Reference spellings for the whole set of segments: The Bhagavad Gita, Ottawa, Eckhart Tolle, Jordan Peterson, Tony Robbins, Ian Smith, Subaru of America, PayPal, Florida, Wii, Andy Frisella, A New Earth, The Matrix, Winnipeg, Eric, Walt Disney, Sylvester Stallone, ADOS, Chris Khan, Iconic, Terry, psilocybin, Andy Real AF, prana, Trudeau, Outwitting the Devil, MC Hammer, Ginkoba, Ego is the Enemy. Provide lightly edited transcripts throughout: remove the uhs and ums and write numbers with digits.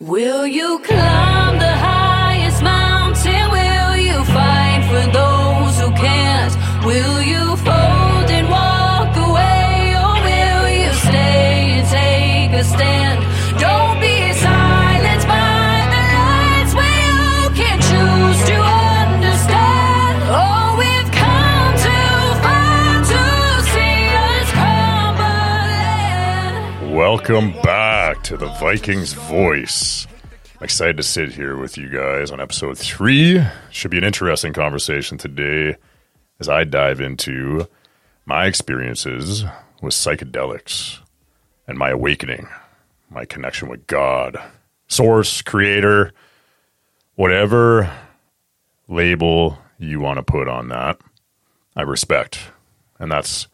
Will you climb the highest mountain? Will you fight for those who can't? Will you fold and walk away? Or will you stay and take a stand? Don't be silenced by the lights we all can choose to understand. Oh, we've come too far to see us crumbling. Welcome back to the Vikings Voice. I'm excited to sit here with you guys on episode 3. Should be an interesting conversation today as I dive into my experiences with psychedelics and my awakening, my connection with God, source, creator, whatever label you want to put on that, I respect. And that's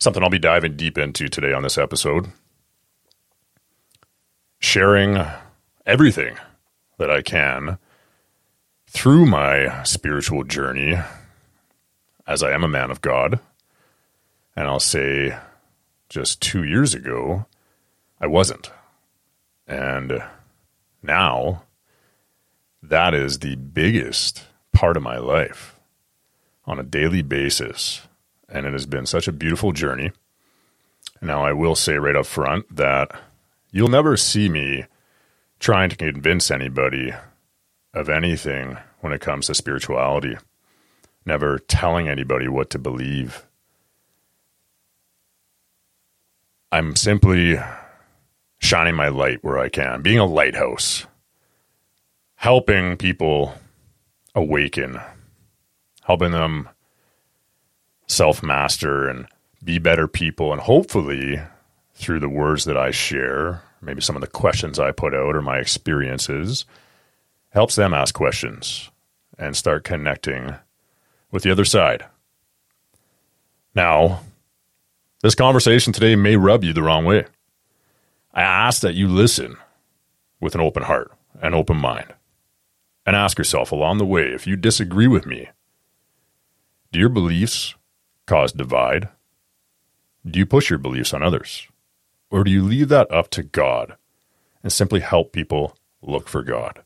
something I'll be diving deep into today on this episode. Sharing everything that I can through my spiritual journey, as I am a man of God. And I'll say just 2 years ago, I wasn't. And now that is the biggest part of my life on a daily basis. And it has been such a beautiful journey. Now I will say right up front that you'll never see me trying to convince anybody of anything when it comes to spirituality. Never telling anybody what to believe. I'm simply shining my light where I can, being a lighthouse, helping people awaken, helping them self-master and be better people, and hopefully through the words that I share, maybe some of the questions I put out or my experiences, helps them ask questions and start connecting with the other side. Now, this conversation today may rub you the wrong way. I ask that you listen with an open heart, an open mind, and ask yourself along the way, if you disagree with me, do your beliefs cause divide? Do you push your beliefs on others? Or do you leave that up to God and simply help people look for God?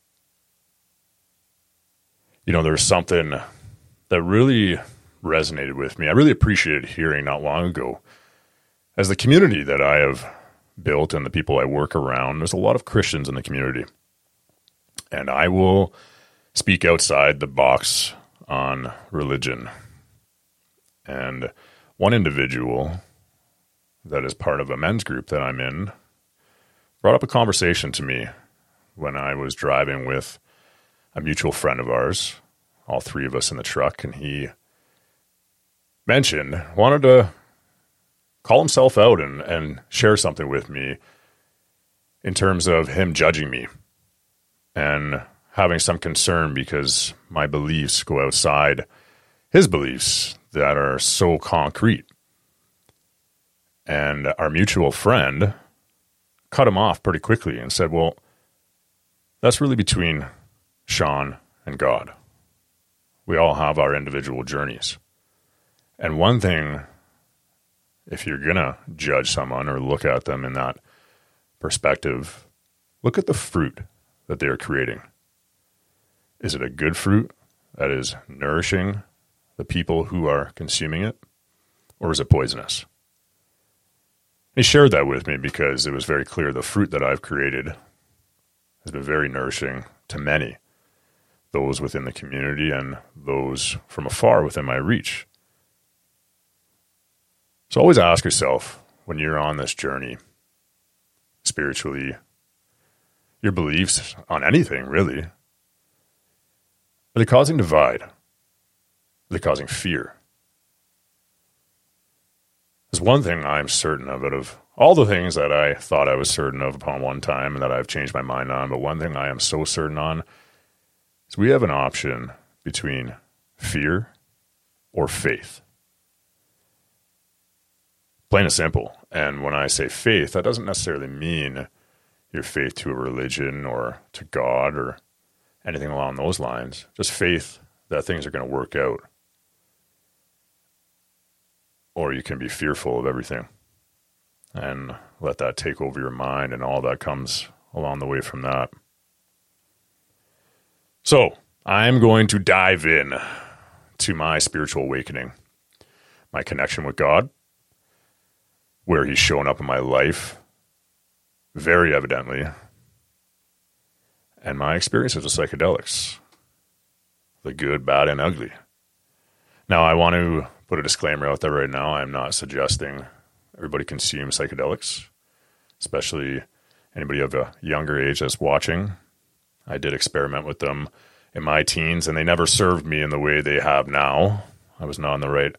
You know, there's something that really resonated with me. I really appreciated hearing not long ago, as the community that I have built and the people I work around, there's a lot of Christians in the community. And I will speak outside the box on religion. And one individual that is part of a men's group that I'm in brought up a conversation to me when I was driving with a mutual friend of ours, all three of us in the truck, and he mentioned, wanted to call himself out and share something with me in terms of him judging me and having some concern because my beliefs go outside his beliefs that are so concrete. And our mutual friend cut him off pretty quickly and said, well, that's really between Sean and God. We all have our individual journeys. And one thing, if you're going to judge someone or look at them in that perspective, look at the fruit that they are creating. Is it a good fruit that is nourishing the people who are consuming it? Or is it poisonous? He shared that with me because it was very clear the fruit that I've created has been very nourishing to many, those within the community and those from afar within my reach. So always ask yourself when you're on this journey, spiritually, your beliefs on anything really, are they causing divide? Are they causing fear? There's one thing I'm certain of, out of all the things that I thought I was certain of upon one time and that I've changed my mind on, but one thing I am so certain on is we have an option between fear or faith. Plain and simple. And when I say faith, that doesn't necessarily mean your faith to a religion or to God or anything along those lines. Just faith that things are going to work out. Or you can be fearful of everything and let that take over your mind and all that comes along the way from that. So I'm going to dive in to my spiritual awakening, my connection with God, where he's shown up in my life very evidently, and my experiences with psychedelics, the good, bad, and ugly. Now, I want to put a disclaimer out there right now. I'm not suggesting everybody consume psychedelics, especially anybody of a younger age that's watching. I did experiment with them in my teens, and they never served me in the way they have now. I was not in the right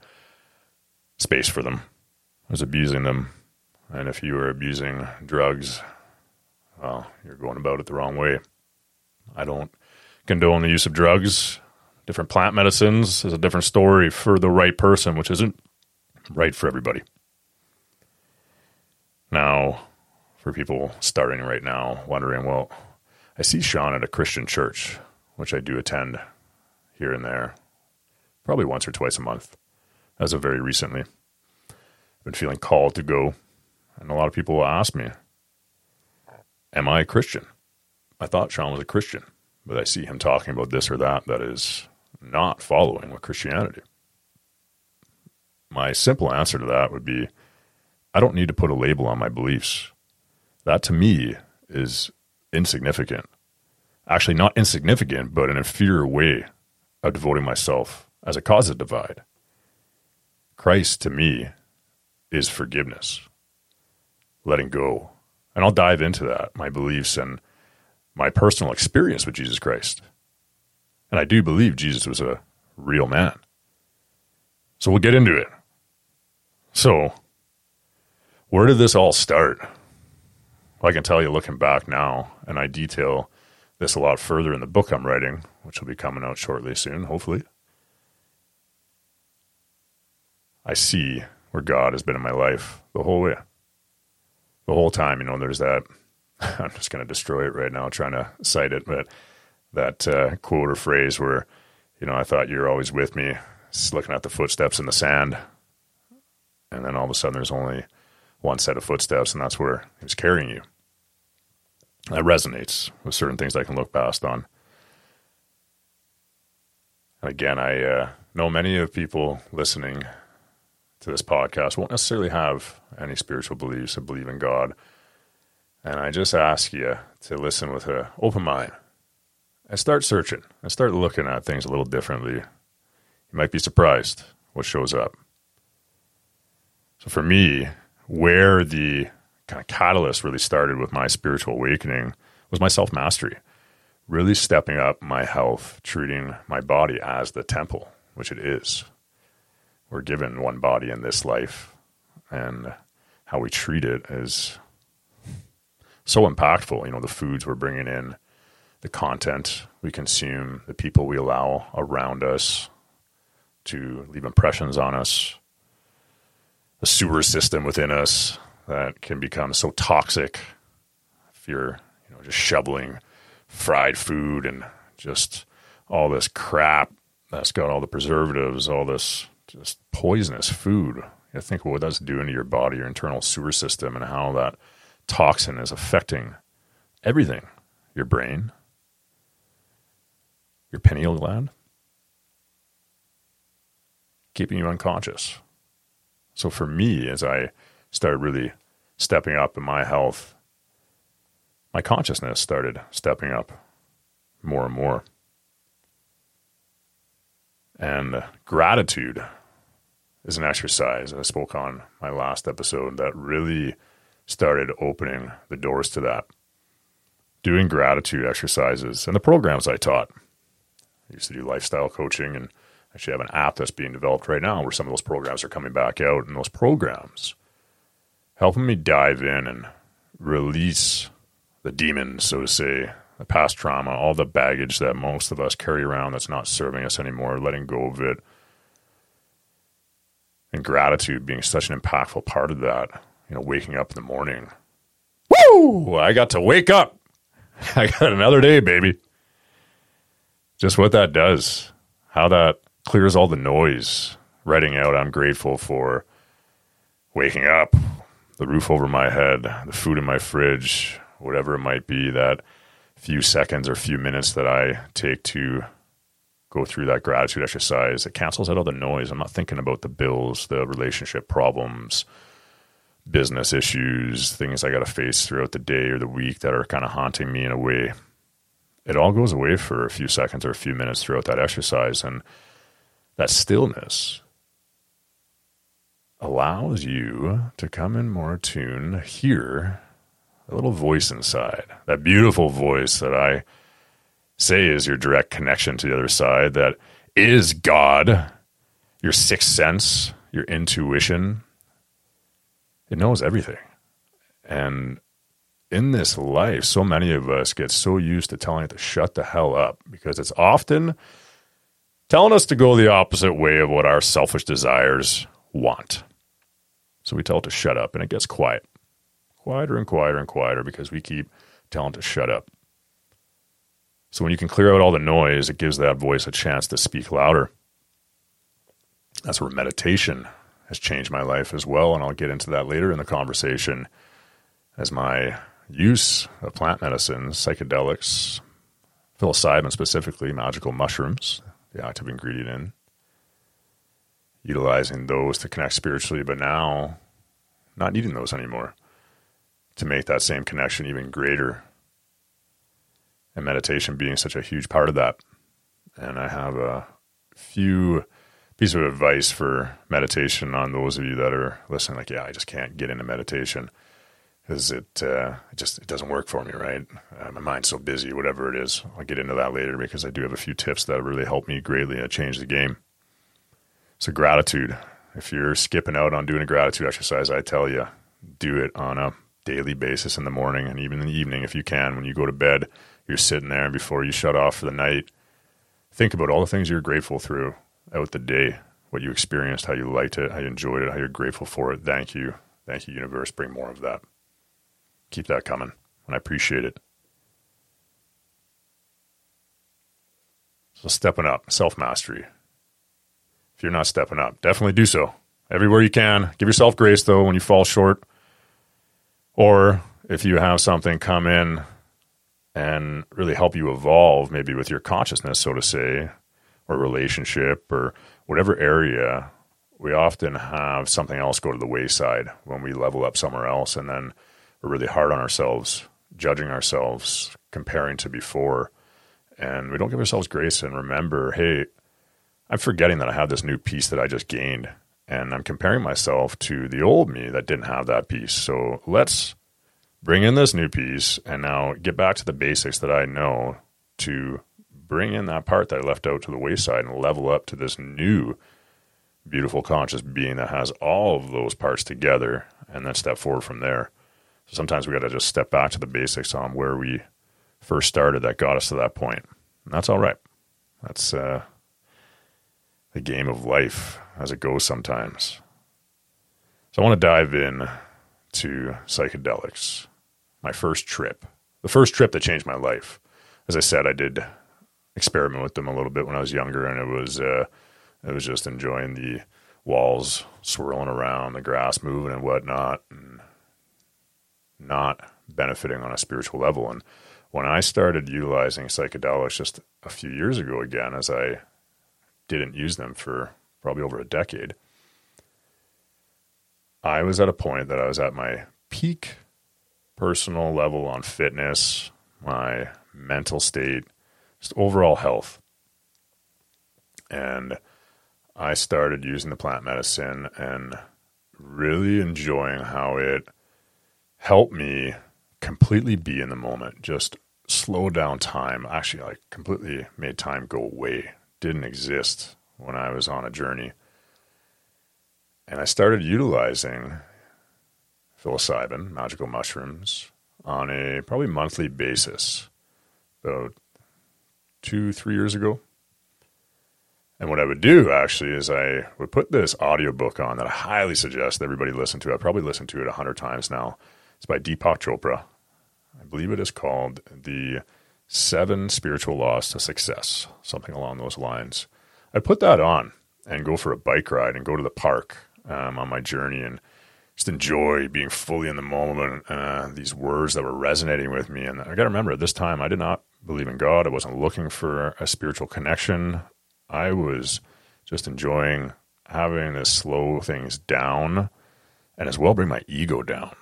space for them. I was abusing them. And if you were abusing drugs, well, you're going about it the wrong way. I don't condone the use of drugs. Different plant medicines is a different story for the right person, which isn't right for everybody. Now, for people starting right now, wondering, well, I see Sean at a Christian church, which I do attend here and there, probably once or twice a month, as of very recently. I've been feeling called to go, and a lot of people will ask me, am I a Christian? I thought Sean was a Christian, but I see him talking about this or that that is not following with Christianity. My simple answer to that would be, I don't need to put a label on my beliefs. That to me is insignificant. Actually, not insignificant, but an inferior way of devoting myself as a cause of divide. Christ, to me, is forgiveness, letting go. And I'll dive into that, my beliefs and my personal experience with Jesus Christ. And I do believe Jesus was a real man. So we'll get into it. So, where did this all start? Well, I can tell you looking back now, and I detail this a lot further in the book I'm writing, which will be coming out shortly soon, hopefully. I see where God has been in my life the whole way. The whole time, you know, there's that, I'm just going to destroy it right now trying to cite it, but that quote or phrase where, you know, I thought you were always with me, just looking at the footsteps in the sand. And then all of a sudden there's only one set of footsteps, and that's where he was carrying you. That resonates with certain things I can look past on. And again, I know many of people listening to this podcast won't necessarily have any spiritual beliefs or believe in God. And I just ask you to listen with an open mind and start searching and start looking at things a little differently. You might be surprised what shows up. So for me, where the kind of catalyst really started with my spiritual awakening was my self-mastery, really stepping up my health, treating my body as the temple, which it is. We're given one body in this life, and how we treat it is so impactful. You know, the foods we're bringing in, the content we consume, the people we allow around us to leave impressions on us, the sewer system within us that can become so toxic if you're, you know, just shoveling fried food and just all this crap that's got all the preservatives, all this just poisonous food. I think what that's doing to your body, your internal sewer system, and how that toxin is affecting everything. Your brain, your pineal gland, keeping you unconscious. So for me, as I started really stepping up in my health, my consciousness started stepping up more and more. And gratitude is an exercise I spoke on my last episode that really started opening the doors to that. Doing gratitude exercises and the programs I taught. I used to do lifestyle coaching, and I actually have an app that's being developed right now where some of those programs are coming back out, and those programs helping me dive in and release the demons, so to say, the past trauma, all the baggage that most of us carry around that's not serving us anymore, letting go of it. And gratitude being such an impactful part of that. You know, waking up in the morning. Woo! I got to wake up. I got another day, baby. Just what that does. How that clears all the noise. Writing out, I'm grateful for waking up, the roof over my head, the food in my fridge, whatever it might be that few seconds or few minutes that I take to go through that gratitude exercise, it cancels out all the noise. I'm not thinking about the bills, the relationship problems, business issues, things I got to face throughout the day or the week that are kind of haunting me in a way. It all goes away for a few seconds or a few minutes throughout that exercise. And that stillness allows you to come in more attuned, hear a little voice inside, that beautiful voice that I say is your direct connection to the other side, that is God, your sixth sense, your intuition. It knows everything. And in this life, so many of us get so used to telling it to shut the hell up because it's often telling us to go the opposite way of what our selfish desires want. So we tell it to shut up and it gets quiet, quieter and quieter and quieter because we keep telling it to shut up. So when you can clear out all the noise, it gives that voice a chance to speak louder. That's where meditation has changed my life as well. And I'll get into that later in the conversation as my use of plant medicines, psychedelics, psilocybin specifically, magical mushrooms, the active ingredient in, utilizing those to connect spiritually, but now not needing those anymore to make that same connection even greater. And meditation being such a huge part of that. And I have a few pieces of advice for meditation on those of you that are listening, like, yeah, I just can't get into meditation because it doesn't work for me, right? My mind's so busy, whatever it is. I'll get into that later because I do have a few tips that really helped me greatly and changed the game. So gratitude. If you're skipping out on doing a gratitude exercise, I tell you, do it on a daily basis in the morning and even in the evening if you can. When you go to bed, you're sitting there, and before you shut off for the night, think about all the things you're grateful throughout the day, what you experienced, how you liked it, how you enjoyed it, how you're grateful for it. Thank you. Thank you, universe. Bring more of that. Keep that coming, and I appreciate it. So stepping up, self-mastery. If you're not stepping up, definitely do so. Everywhere you can. Give yourself grace, though, when you fall short. Or if you have something come in and really help you evolve, maybe with your consciousness, so to say, or relationship, or whatever area, we often have something else go to the wayside when we level up somewhere else, and then we're really hard on ourselves, judging ourselves, comparing to before, and we don't give ourselves grace and remember, hey, I'm forgetting that I have this new piece that I just gained, and I'm comparing myself to the old me that didn't have that piece, so let's bring in this new piece and now get back to the basics that I know to bring in that part that I left out to the wayside and level up to this new beautiful conscious being that has all of those parts together and then step forward from there. So sometimes we got to just step back to the basics on where we first started that got us to that point. And that's all right. That's the game of life as it goes sometimes. So I want to dive in to psychedelics. My first trip. The first trip that changed my life. As I said, I did experiment with them a little bit when I was younger, and it was just enjoying the walls swirling around, the grass moving and whatnot, and not benefiting on a spiritual level. And when I started utilizing psychedelics just a few years ago again, as I didn't use them for probably over a decade, I was at a point that I was at my peak personal level on fitness, my mental state, just overall health. And I started using the plant medicine and really enjoying how it helped me completely be in the moment, just slow down time. Actually, I completely made time go away. Didn't exist when I was on a journey. And I started utilizing psilocybin, magical mushrooms, on a probably monthly basis about 2-3 years ago. And what I would do actually is I would put this audiobook on that I highly suggest that everybody listen to. I've probably listened to it 100 times now. It's by Deepak Chopra. I believe it is called The 7 Spiritual Laws to Success, something along those lines. I put that on and go for a bike ride and go to the park on my journey and just enjoy being fully in the moment. These words that were resonating with me. And I got to remember, at this time, I did not believe in God. I wasn't looking for a spiritual connection. I was just enjoying having to slow things down and as well bring my ego down.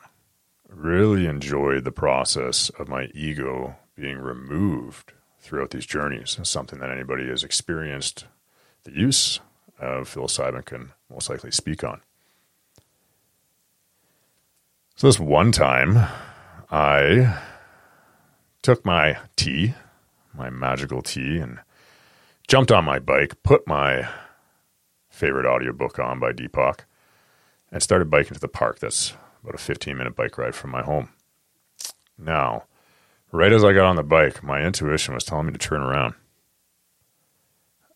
Really enjoyed the process of my ego being removed throughout these journeys. It's something that anybody has experienced the use of psilocybin can most likely speak on. So this one time, I took my tea, my magical tea, and jumped on my bike, put my favorite audiobook on by Deepak, and started biking to the park. That's about a 15-minute bike ride from my home. Now, right as I got on the bike, my intuition was telling me to turn around.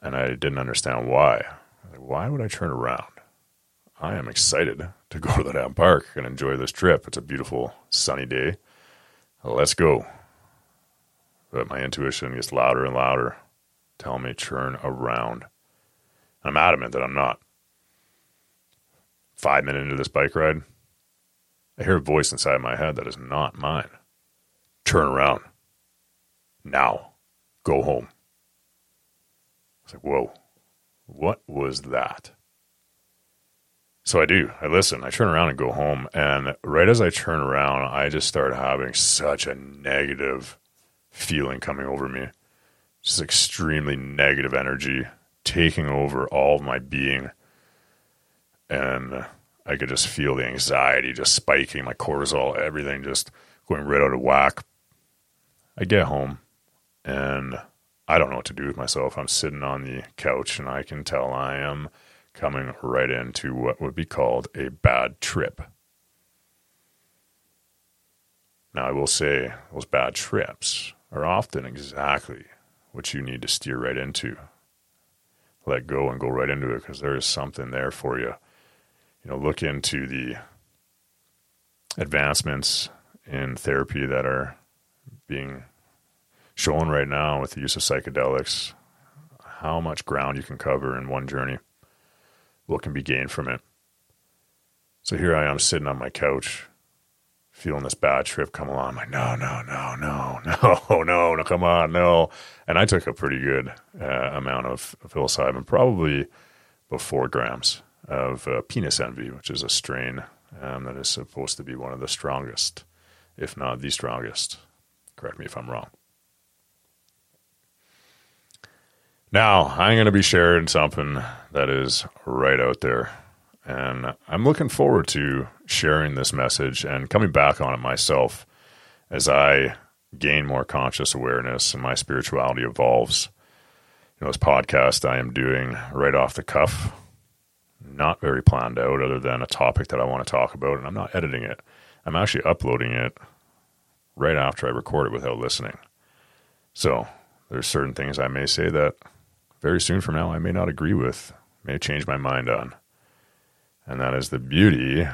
And I didn't understand why. Why would I turn around? I am excited to go to the damn park and enjoy this trip. It's a beautiful sunny day. Let's go. But my intuition gets louder and louder, telling me turn around. I'm adamant that I'm not. 5 minutes into this bike ride, I hear a voice inside my head that is not mine. Turn around. Now. Go home. I was like, whoa, what was that? So I do. I listen. I turn around and go home. And right as I turn around, I just start having such a negative feeling coming over me. Just extremely negative energy taking over all of my being. And I could just feel the anxiety just spiking, my cortisol, everything just going right out of whack. I get home and I don't know what to do with myself. I'm sitting on the couch and I can tell I am coming right into what would be called a bad trip. Now, I will say those bad trips are often exactly what you need to steer right into. Let go and go right into it, because there is something there for you. You know, look into the advancements in therapy that are being shown right now with the use of psychedelics, how much ground you can cover in one journey, what can be gained from it. So here I am sitting on my couch, feeling this bad trip come along. I'm like, no, come on, no. And I took a pretty good amount of psilocybin, probably about 4 grams of penis envy, which is a strain that is supposed to be one of the strongest, if not the strongest. Correct me if I'm wrong. Now, I'm going to be sharing something that is right out there. And I'm looking forward to sharing this message and coming back on it myself as I gain more conscious awareness and my spirituality evolves. You know, this podcast I am doing right off the cuff, not very planned out other than a topic that I want to talk about, and I'm not editing it. I'm actually uploading it right after I record it without listening. So there's certain things I may say that very soon from now I may not agree with, may change my mind on. And that is the beauty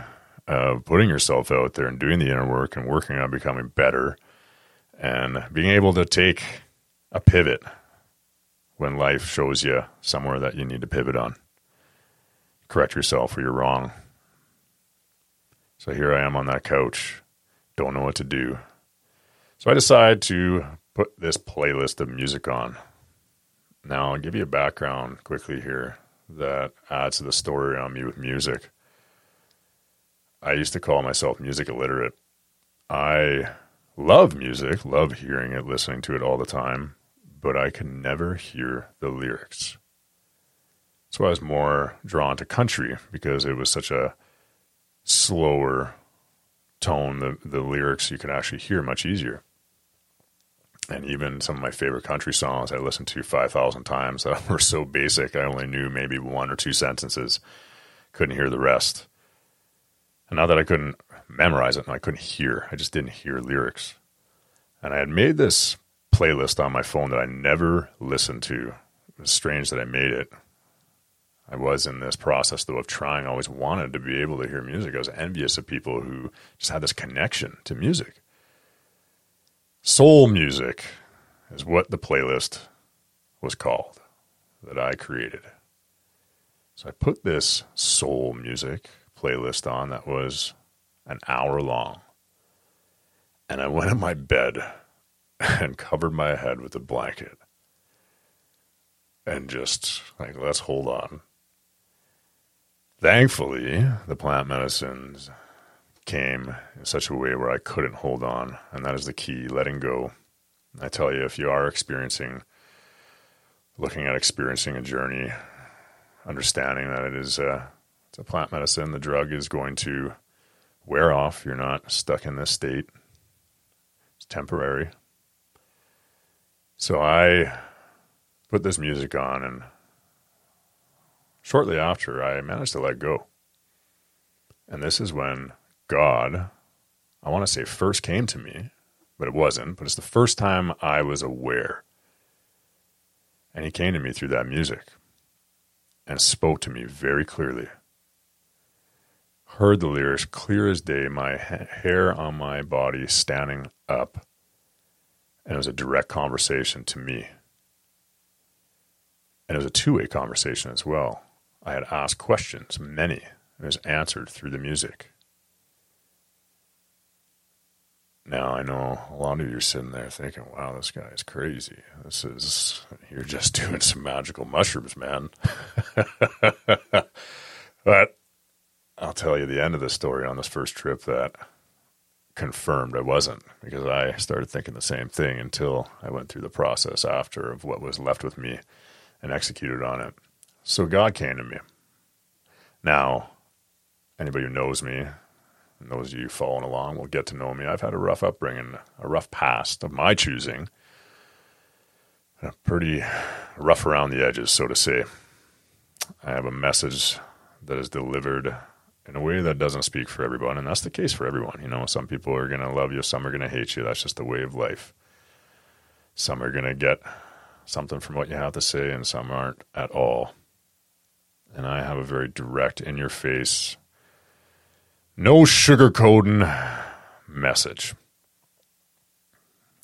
of putting yourself out there and doing the inner work and working on becoming better and being able to take a pivot when life shows you somewhere that you need to pivot on. Correct yourself or you're wrong. So here I am on that couch. Don't know what to do. So I decide to put this playlist of music on. Now, I'll give you a background quickly here that adds to the story around me with music. I used to call myself music illiterate. I love music, love hearing it, listening to it all the time, but I could never hear the lyrics. So I was more drawn to country because it was such a slower tone. The lyrics you could actually hear much easier. And even some of my favorite country songs I listened to 5,000 times that were so basic, I only knew maybe 1 or 2 sentences. Couldn't hear the rest. And not that I couldn't memorize it, and I couldn't hear. I just didn't hear lyrics. And I had made this playlist on my phone that I never listened to. It was strange that I made it. I was in this process, though, of trying. I always wanted to be able to hear music. I was envious of people who just had this connection to music. Soul music is what the playlist was called that I created. So I put this soul music playlist on that was an hour long. And I went in my bed and covered my head with a blanket and just like, let's hold on. Thankfully, the plant medicines came in such a way where I couldn't hold on. And that is the key, letting go. I tell you, if you are experiencing a journey, understanding that it is it's a plant medicine, the drug is going to wear off. You're not stuck in this state. It's temporary. So I put this music on, and shortly after, I managed to let go. And this is when God, I want to say first came to me, but it wasn't. But it's the first time I was aware. And he came to me through that music and spoke to me very clearly. Heard the lyrics clear as day, my hair on my body standing up. And it was a direct conversation to me. And it was a two-way conversation as well. I had asked questions, many, and it was answered through the music. Now, I know a lot of you are sitting there thinking, wow, this guy is crazy. You're just doing some magical mushrooms, man. But I'll tell you the end of the story on this first trip that confirmed I wasn't, because I started thinking the same thing until I went through the process after of what was left with me and executed on it. So God came to me. Now, anybody who knows me, and those of you following along will get to know me. I've had a rough upbringing, a rough past of my choosing, and pretty rough around the edges, so to say. I have a message that is delivered in a way that doesn't speak for everyone, and that's the case for everyone. You know, some people are going to love you, some are going to hate you. That's just the way of life. Some are going to get something from what you have to say, and some aren't at all. And I have a very direct, in-your-face, no sugarcoating message.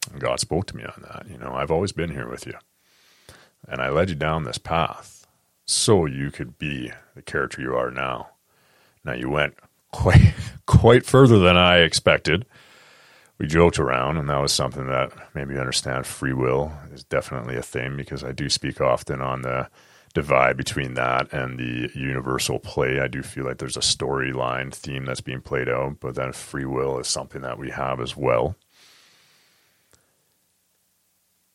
And God spoke to me on that. You know, I've always been here with you. And I led you down this path so you could be the character you are now. Now, you went quite further than I expected. We joked around, and that was something that made me understand free will is definitely a thing, because I do speak often on the divide between that and the universal play. I do feel like there's a storyline theme that's being played out, but then free will is something that we have as well.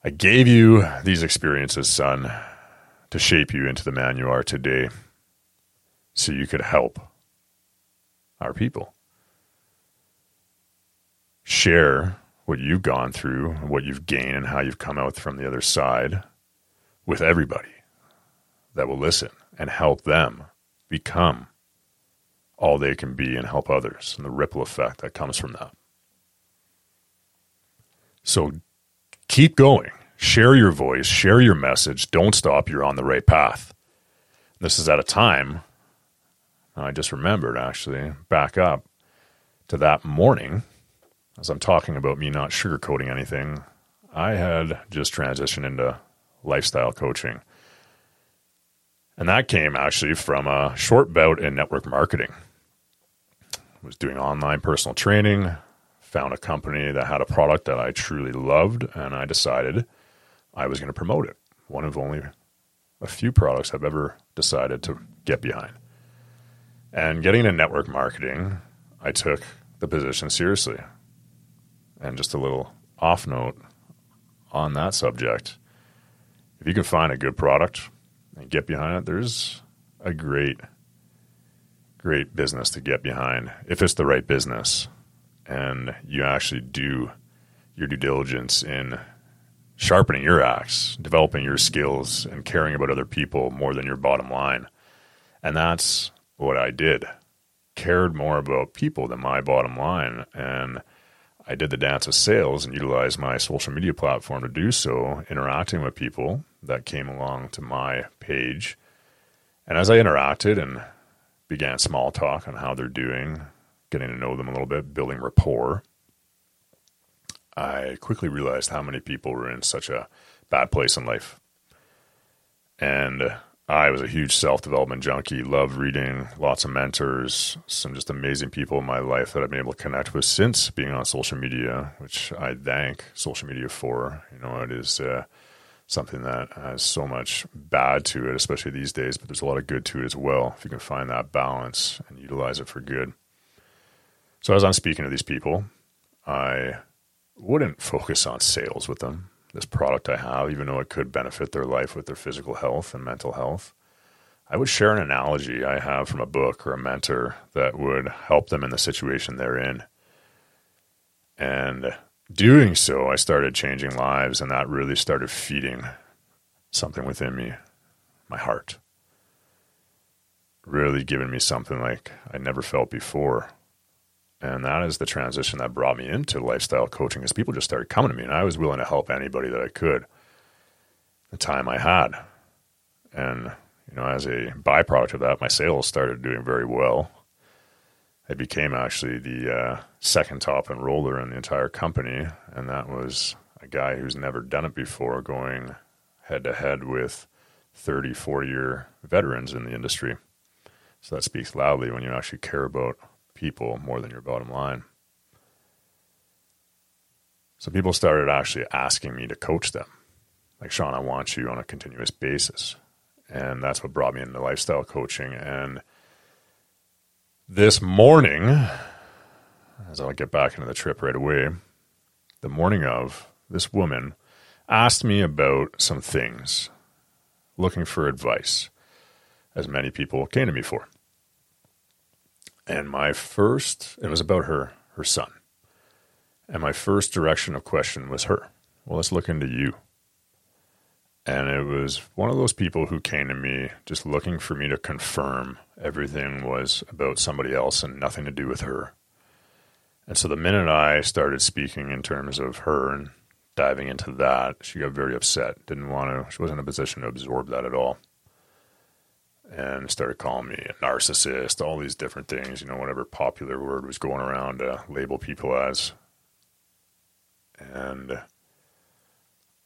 I gave you these experiences, son, to shape you into the man you are today, so you could help our people. Share what you've gone through, what you've gained, and how you've come out from the other side with everybody that will listen, and help them become all they can be and help others, and the ripple effect that comes from that. So keep going. Share your voice. Share your message. Don't stop. You're on the right path. This is at a time, I just remembered actually, back up to that morning, as I'm talking about me not sugarcoating anything, I had just transitioned into lifestyle coaching. And that came actually from a short bout in network marketing. I was doing online personal training, found a company that had a product that I truly loved, and I decided I was going to promote it. One of only a few products I've ever decided to get behind. And getting into network marketing, I took the position seriously. And just a little off note on that subject, if you can find a good product and get behind it, there's a great, great business to get behind if it's the right business and you actually do your due diligence in sharpening your axe, developing your skills, and caring about other people more than your bottom line. And that's what I did. Cared more about people than my bottom line. And I did the dance of sales and utilized my social media platform to do so, interacting with people that came along to my page. And as I interacted and began small talk on how they're doing, getting to know them a little bit, building rapport, I quickly realized how many people were in such a bad place in life. And I was a huge self-development junkie, loved reading, lots of mentors, some just amazing people in my life that I've been able to connect with since being on social media, which I thank social media for. You know, it is something that has so much bad to it, especially these days, but there's a lot of good to it as well, if you can find that balance and utilize it for good. So as I'm speaking to these people, I wouldn't focus on sales with them, this product I have, even though it could benefit their life with their physical health and mental health. I would share an analogy I have from a book or a mentor that would help them in the situation they're in. And doing so, I started changing lives, and that really started feeding something within me, my heart. Really giving me something like I never felt before. And that is the transition that brought me into lifestyle coaching, because people just started coming to me, and I was willing to help anybody that I could the time I had. And, you know, as a byproduct of that, my sales started doing very well. I became actually the second top enroller in the entire company, and that was a guy who's never done it before, going head-to-head with 30, 40-year veterans in the industry. So that speaks loudly when you actually care about people more than your bottom line. So people started actually asking me to coach them. Like, Sean, I want you on a continuous basis. And that's what brought me into lifestyle coaching. And this morning, as I'll get back into the trip right away, the morning of, this woman asked me about some things, looking for advice, as many people came to me for. And it was about her son. And my first direction of question was her. Well, let's look into you. And it was one of those people who came to me just looking for me to confirm everything was about somebody else and nothing to do with her. And so the minute I started speaking in terms of her and diving into that, she got very upset. She wasn't in a position to absorb that at all. And started calling me a narcissist, all these different things, you know, whatever popular word was going around to label people as. And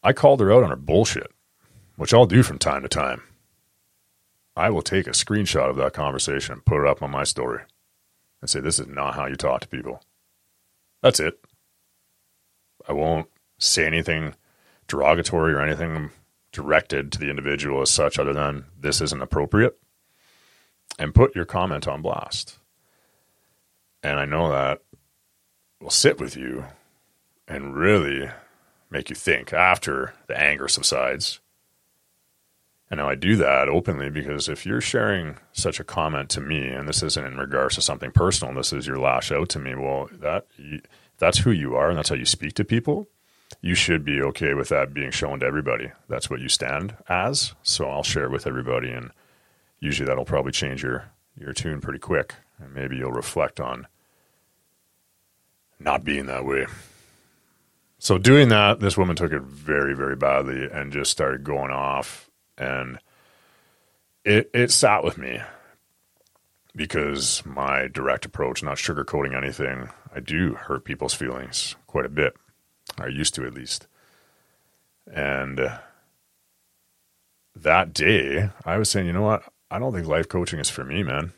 I called her out on her bullshit, which I'll do from time to time. I will take a screenshot of that conversation and put it up on my story and say, this is not how you talk to people. That's it. I won't say anything derogatory or anything directed to the individual as such, other than this isn't appropriate, and put your comment on blast. And I know that will sit with you and really make you think after the anger subsides. And now I do that openly, because if you're sharing such a comment to me, and this isn't in regards to something personal, this is your lash out to me, well, that's who you are, and that's how you speak to people. You should be okay with that being shown to everybody. That's what you stand as. So I'll share with everybody, and usually that'll probably change your tune pretty quick. And maybe you'll reflect on not being that way. So doing that, this woman took it very, very badly and just started going off. And it sat with me, because my direct approach, not sugarcoating anything, I do hurt people's feelings quite a bit. I used to, at least. And that day, I was saying, you know what? I don't think life coaching is for me, man.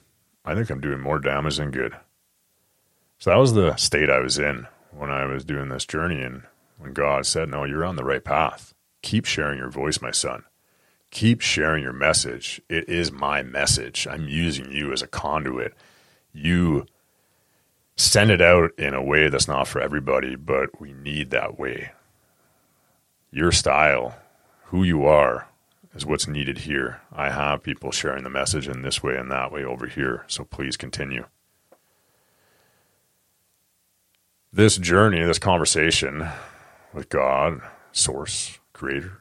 I think I'm doing more damage than good. So that was the state I was in when I was doing this journey. And when God said, no, you're on the right path. Keep sharing your voice, my son. Keep sharing your message. It is my message. I'm using you as a conduit. You send it out in a way that's not for everybody, but we need that way. Your style, who you are, is what's needed here. I have people sharing the message in this way and that way over here, so please continue. This journey, this conversation with God, Source, Creator,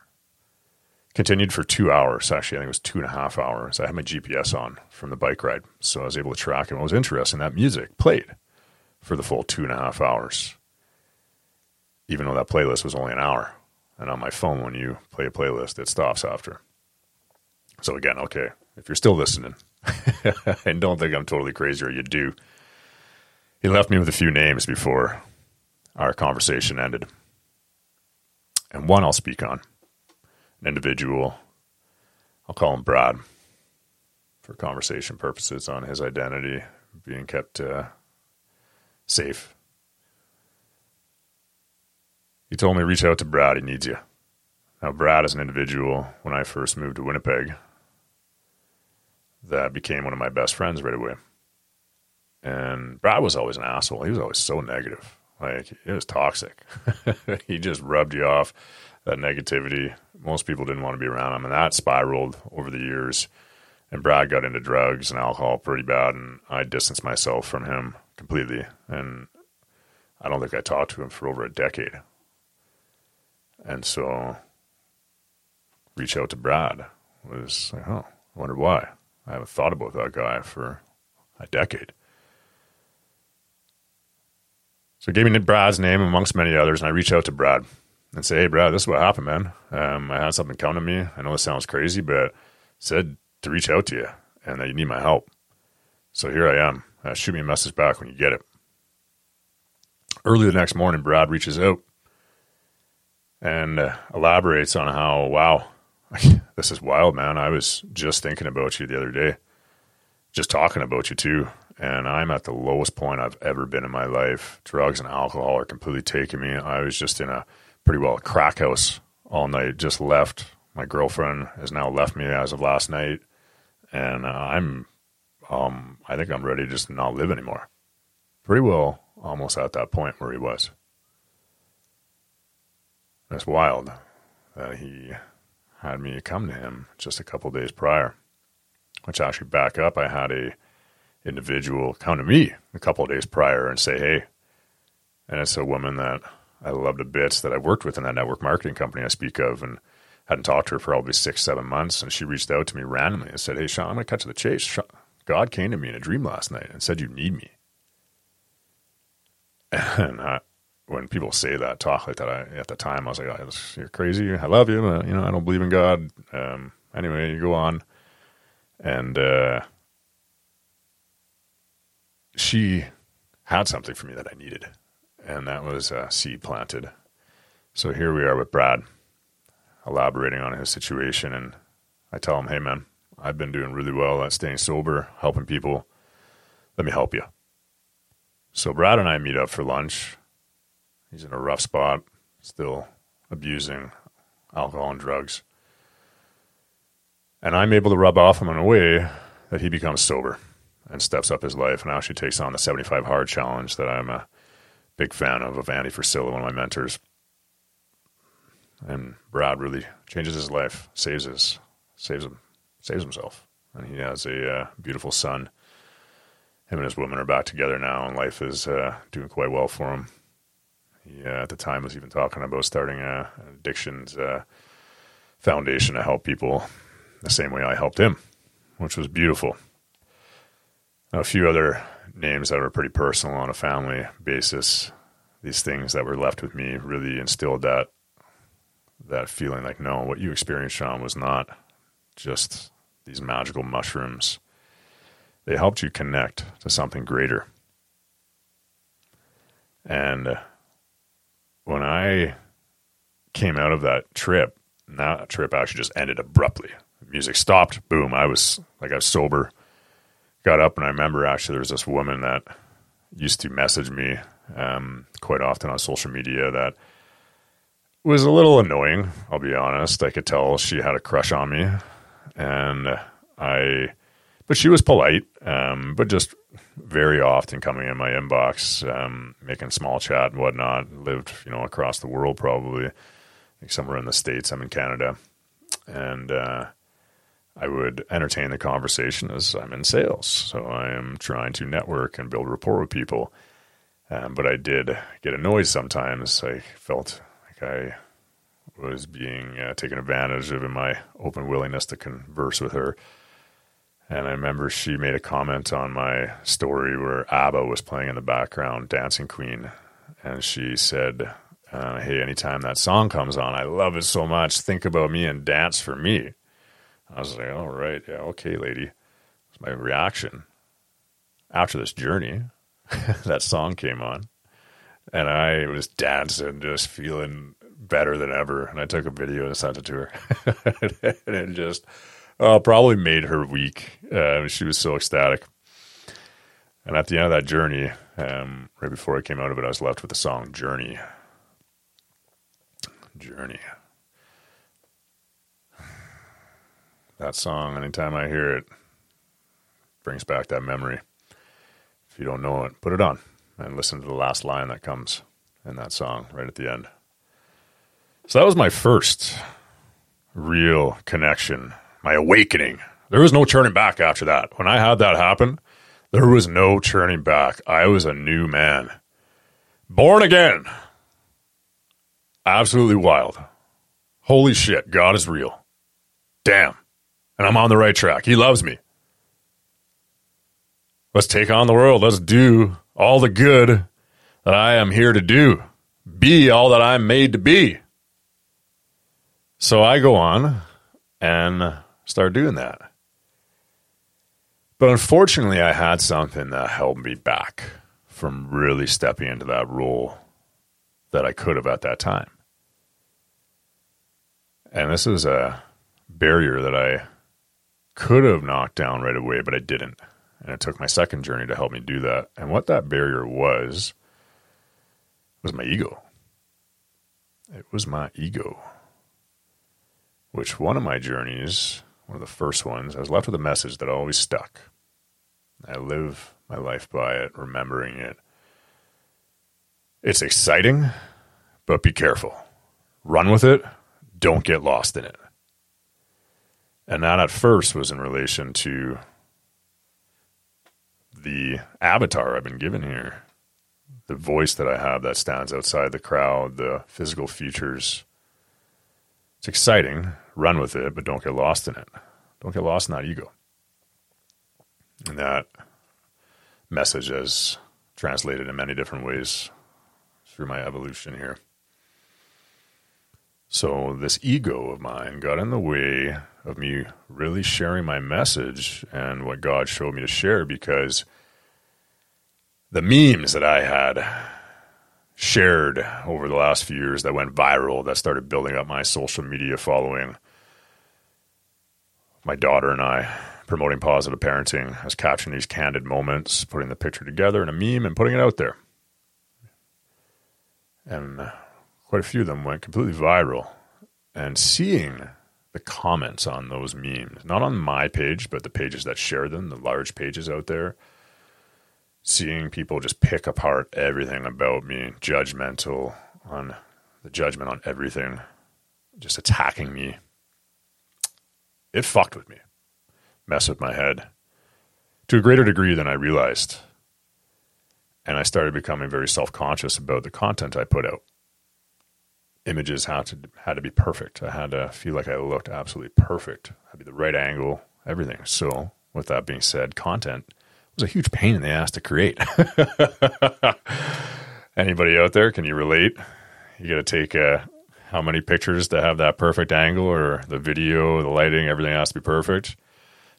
continued for 2 hours. Actually, I think it was 2.5 hours. I had my GPS on from the bike ride, so I was able to track it. What was interesting, that music played for the full 2.5 hours, even though that playlist was only an hour. And on my phone, when you play a playlist, it stops after. So again, okay, if you're still listening, and don't think I'm totally crazy, or you do, he left me with a few names before our conversation ended. And one I'll speak on, an individual, I'll call him Brad. for conversation purposes on his identity being kept safe. He told me, reach out to Brad. He needs you. Now, Brad is an individual, when I first moved to Winnipeg, that became one of my best friends right away. And Brad was always an asshole. He was always so negative. Like, it was toxic. He just rubbed you off, that negativity. Most people didn't want to be around him. And that spiraled over the years. And Brad got into drugs and alcohol pretty bad. And I distanced myself from him completely. And I don't think I talked to him for over a decade. And so, reach out to Brad. It was like, oh, I wonder why. I haven't thought about that guy for a decade. So he gave me Brad's name amongst many others, and I reach out to Brad and say, hey, Brad, this is what happened, man. I had something come to me. I know this sounds crazy, but said to reach out to you and that you need my help. So here I am. Shoot me a message back when you get it. Early the next morning, Brad reaches out and elaborates on how, wow, this is wild, man. I was just thinking about you the other day, just talking about you too. And I'm at the lowest point I've ever been in my life. Drugs and alcohol are completely taking me. I was just in a pretty well crack house all night, just left. My girlfriend has now left me as of last night. And I think I'm ready to just not live anymore. Pretty well almost at that point where he was. That's wild that he had me come to him just a couple days prior, which actually back up. I had a individual come to me a couple of days prior and say, hey, and it's a woman that I love to bits that I worked with in that network marketing company I speak of and hadn't talked to her for probably 6-7 months. And she reached out to me randomly and said, hey, Sean, I'm going to cut to the chase. God came to me in a dream last night and said, you need me. And when people say that, talk like that, at the time I was like, oh, you're crazy. I love you. But, you know, I don't believe in God. Anyway, you go on. And she had something for me that I needed. And that was a seed planted. So here we are with Brad elaborating on his situation. And I tell him, hey, man, I've been doing really well at staying sober, helping people. Let me help you. So Brad and I meet up for lunch. He's in a rough spot, still abusing alcohol and drugs. And I'm able to rub off him in a way that he becomes sober and steps up his life and actually takes on the 75 Hard challenge that I'm a big fan of Andy Frisella, one of my mentors. And Brad really changes his life, saves himself. And he has a beautiful son. Him and his woman are back together now, and life is doing quite well for him. He, at the time, was even talking about starting an addictions foundation to help people the same way I helped him, which was beautiful. A few other names that were pretty personal on a family basis. These things that were left with me really instilled that feeling like, no, what you experienced, Sean, was not just these magical mushrooms. They helped you connect to something greater. And when I came out of that trip actually just ended abruptly. Music stopped. Boom. I was sober. Got up, and I remember actually there was this woman that used to message me quite often on social media that was a little annoying, I'll be honest. I could tell she had a crush on me. But she was polite, but just very often coming in my inbox, making small chat and whatnot. Lived, across the world probably. I think somewhere in the States. I'm in Canada. And I would entertain the conversation as I'm in sales. So I am trying to network and build rapport with people. But I did get annoyed sometimes. I felt like I was being taken advantage of in my open willingness to converse with her. And I remember she made a comment on my story where ABBA was playing in the background, Dancing Queen. And she said, hey, anytime that song comes on, I love it so much. Think about me and dance for me. I was like, all right, yeah, okay, lady. That's my reaction. After this journey, that song came on. And I was dancing, just feeling better than ever. And I took a video and sent it to her. And it just Probably made her weak. She was so ecstatic. And at the end of that journey, right before I came out of it, I was left with the song Journey. Journey. That song, anytime I hear it, brings back that memory. If you don't know it, put it on and listen to the last line that comes in that song right at the end. So that was my first real connection, my awakening. There was no turning back after that. When I had that happen, there was no turning back. I was a new man. Born again. Absolutely wild. Holy shit, God is real. Damn. And I'm on the right track. He loves me. Let's take on the world. Let's do all the good that I am here to do. Be all that I'm made to be. So I go on and start doing that. But unfortunately, I had something that held me back from really stepping into that role that I could have at that time. And this is a barrier that I could have knocked down right away, but I didn't. And it took my second journey to help me do that. And what that barrier was my ego. It was my ego. Which one of my journeys, one of the first ones, I was left with a message that always stuck. I live my life by it, remembering it. It's exciting, but be careful. Run with it. Don't get lost in it. And that at first was in relation to the avatar I've been given here. The voice that I have that stands outside the crowd, the physical features. It's exciting. Run with it, but don't get lost in it. Don't get lost in that ego. And that message is translated in many different ways through my evolution here. So this ego of mine got in the way of me really sharing my message and what God showed me to share, because the memes that I had shared over the last few years that went viral, that started building up my social media following, my daughter and I promoting positive parenting, I was capturing these candid moments, putting the picture together in a meme and putting it out there. And quite a few of them went completely viral. And seeing the comments on those memes, not on my page, but the pages that share them, the large pages out there, seeing people just pick apart everything about me, judgmental, on the judgment on everything, just attacking me. It fucked with me, messed with my head to a greater degree than I realized. And I started becoming very self-conscious about the content I put out. Images had to be perfect. I had to feel like I looked absolutely perfect. I'd be the right angle, everything. So with that being said, content was a huge pain in the ass to create. Anybody out there, can you relate? You got to take how many pictures to have that perfect angle, or the video, the lighting, everything has to be perfect.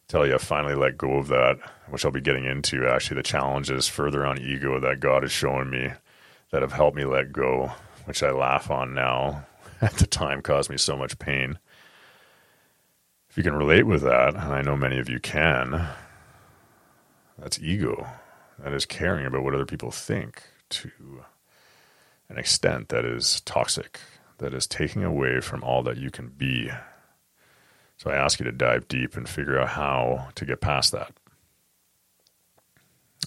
Tell you, I finally let go of that, which I'll be getting into. Actually, the challenges further on ego that God has shown me that have helped me let go, which I laugh on now, at the time caused me so much pain. If you can relate with that, and I know many of you can, that's ego. That is caring about what other people think to an extent that is toxic, that is taking away from all that you can be. So I ask you to dive deep and figure out how to get past that.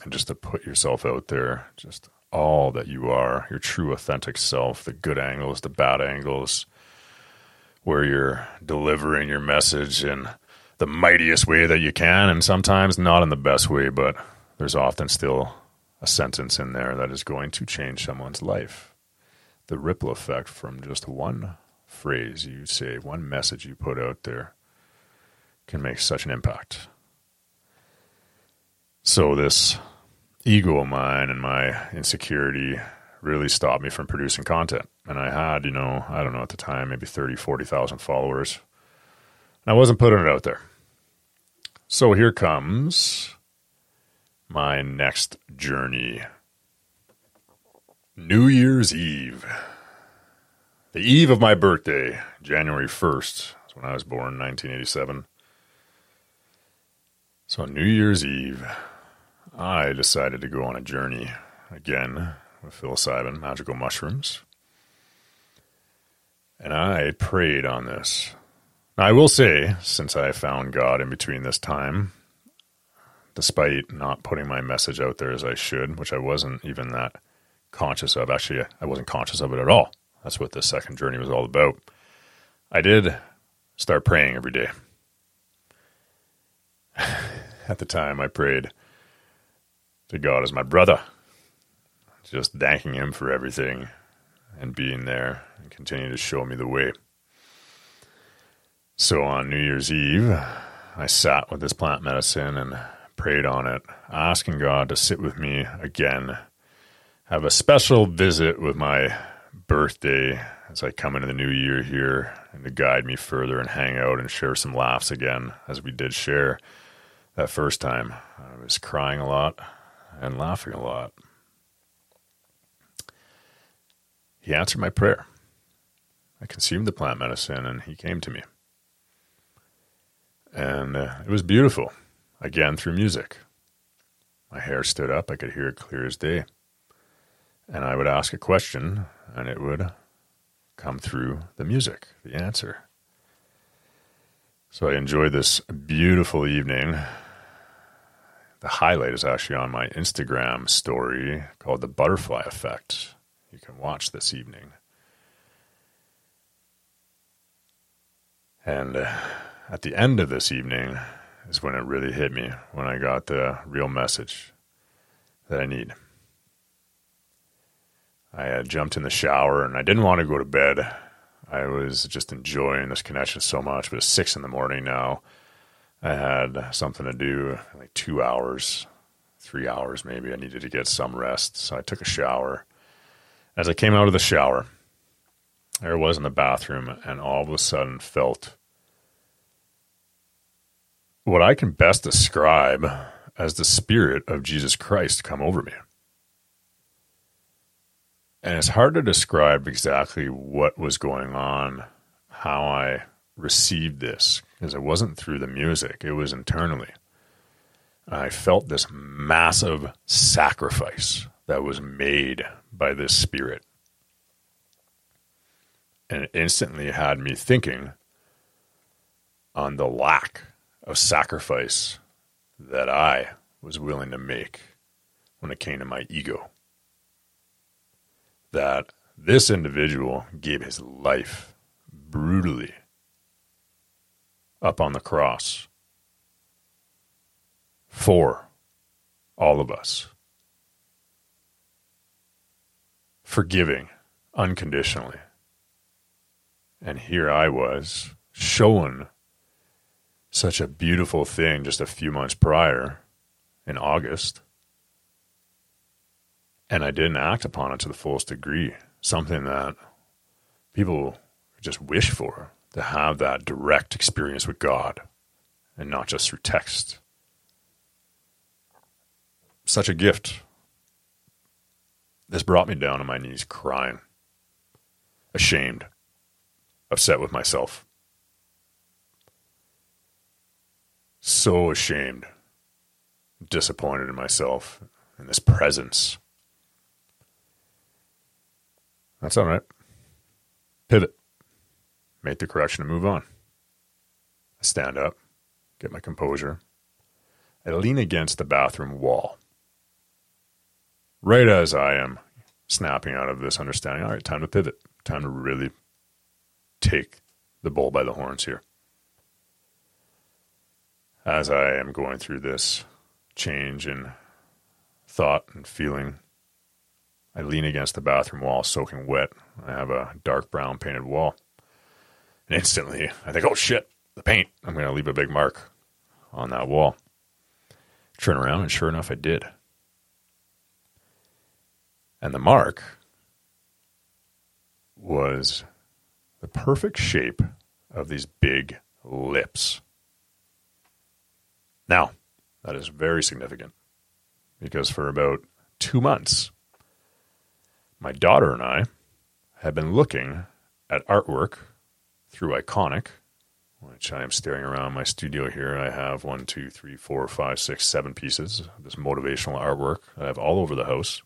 And just to put yourself out there, just all that you are, your true authentic self, the good angles, the bad angles, where you're delivering your message in the mightiest way that you can, and sometimes not in the best way, but there's often still a sentence in there that is going to change someone's life. The ripple effect from just one phrase you say, one message you put out there, can make such an impact. So this ego of mine and my insecurity really stopped me from producing content. And I had, I don't know at the time, maybe 30, 40,000 followers. And I wasn't putting it out there. So here comes my next journey. New Year's Eve. The eve of my birthday, January 1st. That's when I was born, 1987. So on New Year's Eve, I decided to go on a journey again with psilocybin, magical mushrooms. And I prayed on this. Now, I will say, since I found God in between this time, despite not putting my message out there as I should, which I wasn't even that conscious of. Actually, I wasn't conscious of it at all. That's what this second journey was all about. I did start praying every day. At the time, I prayed to God as my brother, just thanking him for everything and being there and continuing to show me the way. So on New Year's Eve, I sat with this plant medicine and prayed on it, asking God to sit with me again, have a special visit with my birthday as I come into the new year here, and to guide me further and hang out and share some laughs again, as we did share that first time. I was crying a lot and laughing a lot. He answered my prayer. I consumed the plant medicine and he came to me. And it was beautiful, again, through music. My hair stood up. I could hear it clear as day. And I would ask a question, and it would come through the music, the answer. So I enjoyed this beautiful evening. The highlight is actually on my Instagram story called The Butterfly Effect. You can watch this evening. And at the end of this evening is when it really hit me, when I got the real message that I need. I had jumped in the shower and I didn't want to go to bed. I was just enjoying this connection so much, but it's 6 a.m. now. I had something to do, like 3 hours maybe. I needed to get some rest, so I took a shower. As I came out of the shower, there I was in the bathroom and all of a sudden felt what I can best describe as the spirit of Jesus Christ come over me. And it's hard to describe exactly what was going on, how I received this, because it wasn't through the music, it was internally. I felt this massive sacrifice that was made by this spirit. And it instantly had me thinking on the lack of sacrifice that I was willing to make when it came to my ego. That this individual gave his life brutally up on the cross for all of us. Forgiving unconditionally. And here I was showing such a beautiful thing just a few months prior in August. And I didn't act upon it to the fullest degree. Something that people just wish for, to have that direct experience with God and not just through text. Such a gift. This brought me down on my knees crying, ashamed, upset with myself. So ashamed, disappointed in myself, in this presence. That's all right. Pivot. Make the correction and move on. I stand up, get my composure. I lean against the bathroom wall. Right as I am snapping out of this understanding, all right, time to pivot. Time to really take the bull by the horns here. As I am going through this change in thought and feeling, I lean against the bathroom wall, soaking wet. I have a dark brown painted wall. And instantly, I think, oh shit, the paint. I'm going to leave a big mark on that wall. Turn around, and sure enough, I did. And the mark was the perfect shape of these big lips. Now, that is very significant because for about 2 months, my daughter and I had been looking at artwork through Iconic, which I am staring around my studio here. I have 7 pieces of this motivational artwork that I have all over the house.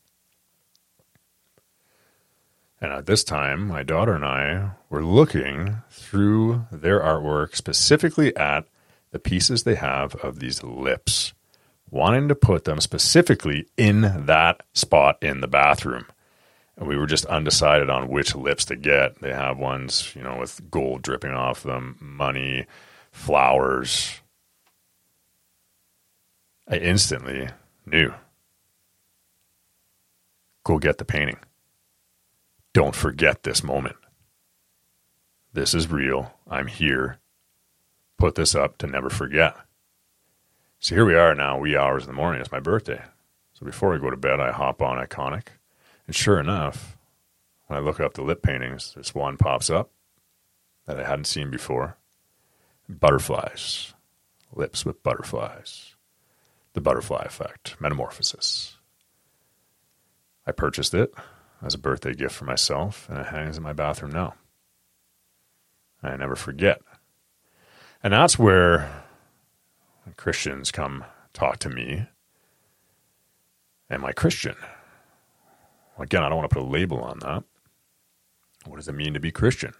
And at this time, my daughter and I were looking through their artwork, specifically at the pieces they have of these lips, wanting to put them specifically in that spot in the bathroom. And we were just undecided on which lips to get. They have ones, you know, with gold dripping off them, money, flowers. I instantly knew. Go get the painting. Don't forget this moment. This is real. I'm here. Put this up to never forget. So here we are now, wee hours in the morning. It's my birthday. So before I go to bed, I hop on Iconic. And sure enough, when I look up the lip paintings, this one pops up that I hadn't seen before. Butterflies. Lips with butterflies. The butterfly effect. Metamorphosis. I purchased it as a birthday gift for myself, and it hangs in my bathroom now. I never forget. And that's where Christians come talk to me. Am I Christian? Again, I don't want to put a label on that. What does it mean to be Christian?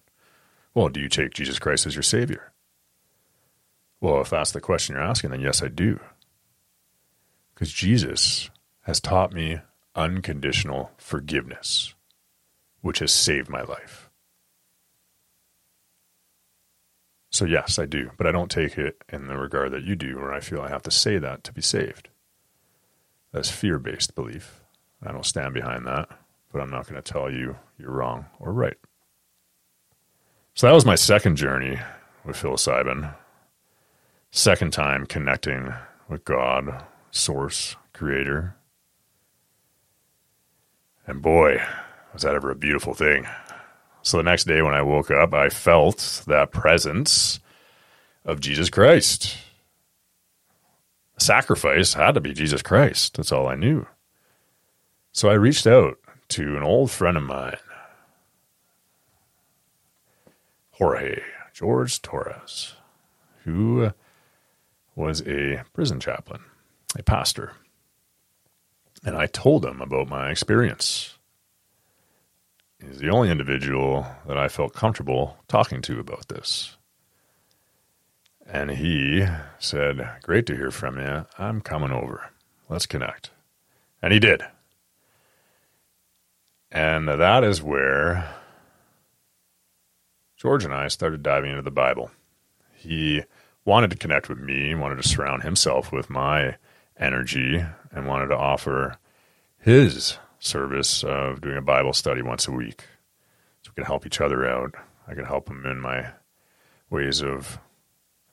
Well, do you take Jesus Christ as your Savior? Well, if that's the question you're asking, then yes, I do. Because Jesus has taught me unconditional forgiveness, which has saved my life. So yes, I do, but I don't take it in the regard that you do, where I feel I have to say that to be saved. That's fear-based belief. I don't stand behind that, but I'm not going to tell you you're wrong or right. So that was my second journey with psilocybin. Second time connecting with God, Source, Creator. And boy, was that ever a beautiful thing. So the next day when I woke up, I felt that presence of Jesus Christ. Sacrifice had to be Jesus Christ. That's all I knew. So I reached out to an old friend of mine, Jorge George Torres, who was a prison chaplain, a pastor. And I told him about my experience. He's the only individual that I felt comfortable talking to about this. And he said, "Great to hear from you. I'm coming over. Let's connect." And he did. And that is where George and I started diving into the Bible. He wanted to connect with me, wanted to surround himself with my energy, and wanted to offer his service of doing a Bible study once a week. So we could help each other out. I could help him in my ways of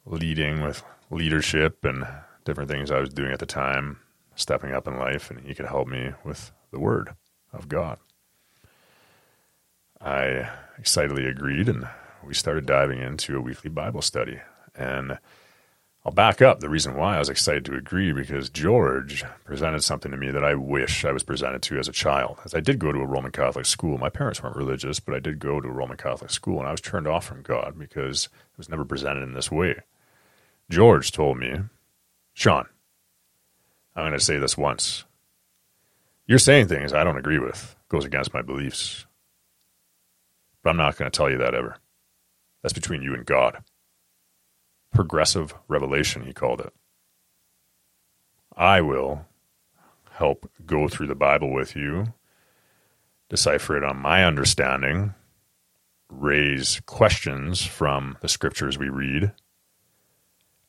leading with leadership and different things I was doing at the time, stepping up in life, and he could help me with the Word of God. I excitedly agreed, and we started diving into a weekly Bible study. And I'll back up the reason why I was excited to agree, because George presented something to me that I wish I was presented to as a child. As I did go to a Roman Catholic school. My parents weren't religious, but I did go to a Roman Catholic school, and I was turned off from God because it was never presented in this way. George told me, "Sean, I'm going to say this once. You're saying things I don't agree with. It goes against my beliefs. But I'm not going to tell you that ever. That's between you and God." Progressive revelation, he called it. I will help go through the Bible with you, decipher it on my understanding, raise questions from the scriptures we read,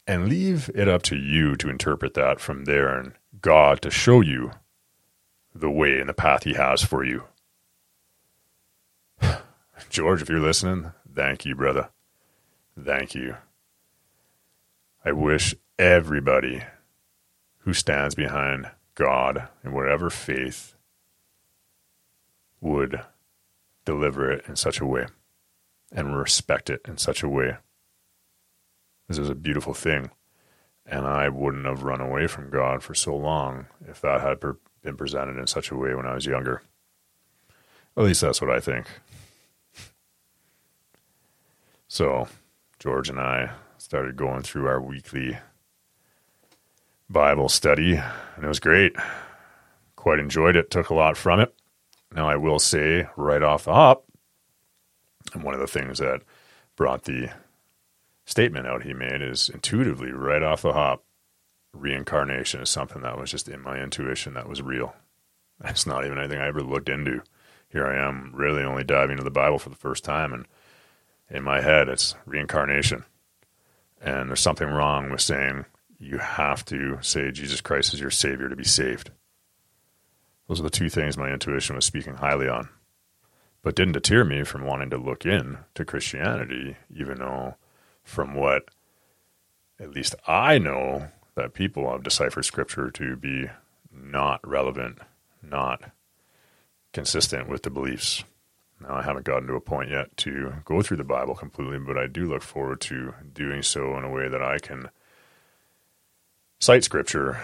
and leave it up to you to interpret that from there, and God to show you the way and the path he has for you. George, if you're listening, thank you, brother. Thank you. I wish everybody who stands behind God in whatever faith would deliver it in such a way and respect it in such a way. This is a beautiful thing, and I wouldn't have run away from God for so long if that had been presented in such a way when I was younger. At least that's what I think. So George and I started going through our weekly Bible study, and it was great. Quite enjoyed it, took a lot from it. Now, I will say right off the hop, and one of the things that brought the statement out he made is intuitively right off the hop, reincarnation is something that was just in my intuition that was real. It's not even anything I ever looked into. Here I am really only diving into the Bible for the first time, and in my head, it's reincarnation. And there's something wrong with saying you have to say Jesus Christ is your Savior to be saved. Those are the two things my intuition was speaking highly on, but didn't deter me from wanting to look in to Christianity, even though from what at least I know that people have deciphered scripture to be not relevant, not consistent with the beliefs. Now, I haven't gotten to a point yet to go through the Bible completely, but I do look forward to doing so in a way that I can cite scripture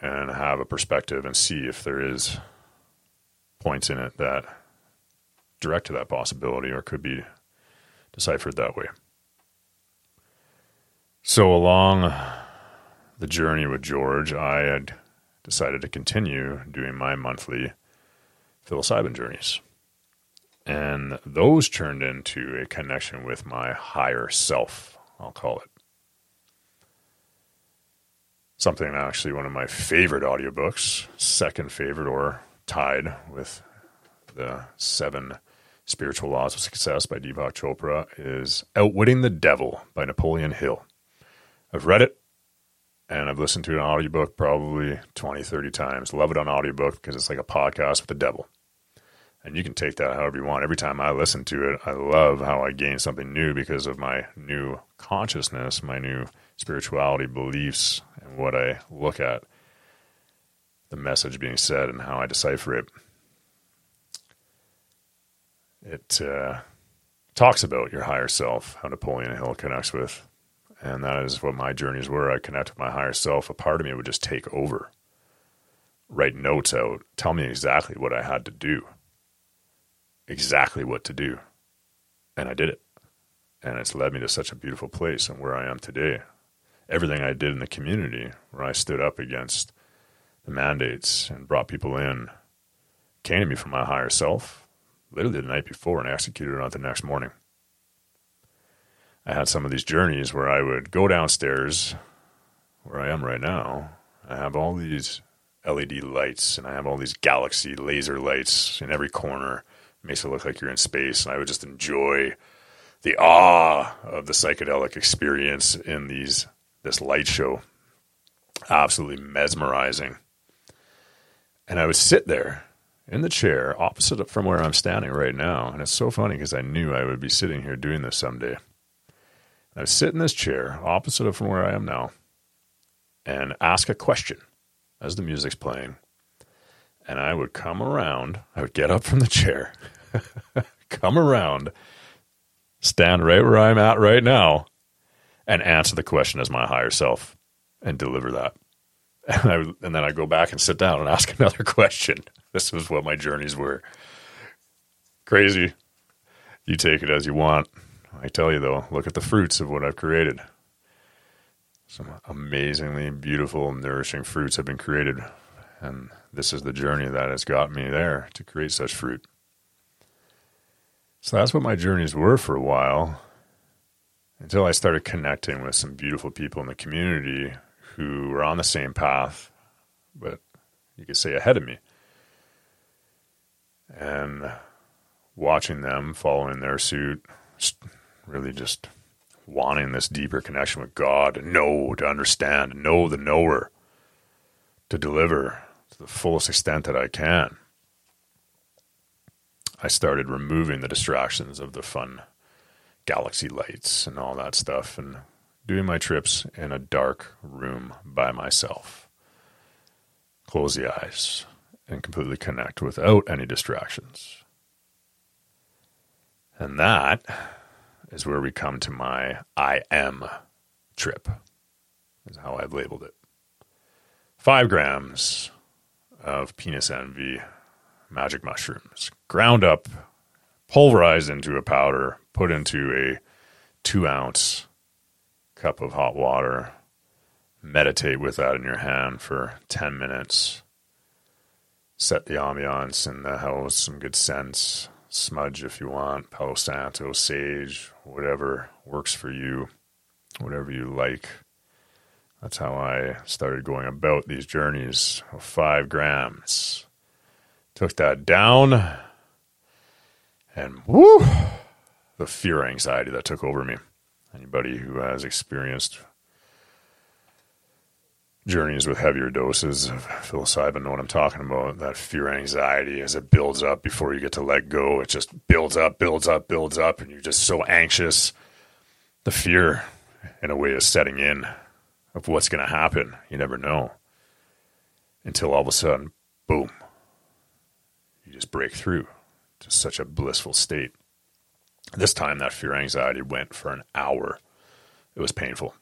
and have a perspective and see if there is points in it that direct to that possibility or could be deciphered that way. So along the journey with George, I had decided to continue doing my monthly psilocybin journeys. And those turned into a connection with my higher self, I'll call it. Something actually one of my favorite audiobooks, second favorite or tied with The 7 Spiritual Laws to Success by Deepak Chopra, is Outwitting the Devil by Napoleon Hill. I've read it, and I've listened to an audiobook probably 20, 30 times. Love it on audiobook because it's like a podcast with the devil. And you can take that however you want. Every time I listen to it, I love how I gain something new because of my new consciousness, my new spirituality, beliefs, and what I look at, the message being said, and how I decipher it. It talks about your higher self, how Napoleon Hill connects with. And that is what my journeys were. I connect with my higher self. A part of me would just take over, write notes out, tell me exactly what I had to do, exactly what to do. And I did it. And it's led me to such a beautiful place and where I am today. Everything I did in the community where I stood up against the mandates and brought people in came to me from my higher self literally the night before and executed it on the next morning. I had some of these journeys where I would go downstairs, where I am right now. I have all these LED lights, and I have all these galaxy laser lights in every corner. It makes it look like you're in space, and I would just enjoy the awe of the psychedelic experience in this light show. Absolutely mesmerizing. And I would sit there in the chair opposite from where I'm standing right now, and it's so funny because I knew I would be sitting here doing this someday. I sit in this chair opposite of from where I am now and ask a question as the music's playing. And I would come around. I would get up from the chair, come around, stand right where I'm at right now, and answer the question as my higher self and deliver that. And then I go back and sit down and ask another question. This was what my journeys were. Crazy. You take it as you want. I tell you, though, look at the fruits of what I've created. Some amazingly beautiful, nourishing fruits have been created. And this is the journey that has got me there to create such fruit. So that's what my journeys were for a while, until I started connecting with some beautiful people in the community who were on the same path, but you could say ahead of me. And watching them following their suit, really just wanting this deeper connection with God, and know, to understand, know the knower, to deliver to the fullest extent that I can. I started removing the distractions of the fun galaxy lights and all that stuff and doing my trips in a dark room by myself. Close the eyes and completely connect without any distractions. And that is where we come to my I am trip, is how I've labeled it. 5 grams of penis envy, magic mushrooms, ground up, pulverized into a powder, put into a 2-ounce cup of hot water. Meditate with that in your hand for 10 minutes. Set the ambiance in the house, some good scents, smudge if you want, Palo Santo, sage, whatever works for you, whatever you like. That's how I started going about these journeys of 5 grams. Took that down, and woo, the fear anxiety that took over me. Anybody who has experienced journeys with heavier doses of psilocybin know what I'm talking about. That fear anxiety, as it builds up before you get to let go, it just builds up, and you're just so anxious. The fear, in a way, is setting in of what's going to happen. You never know. Until all of a sudden, boom, you just break through to such a blissful state. This time, that fear anxiety went for an hour. It was painful.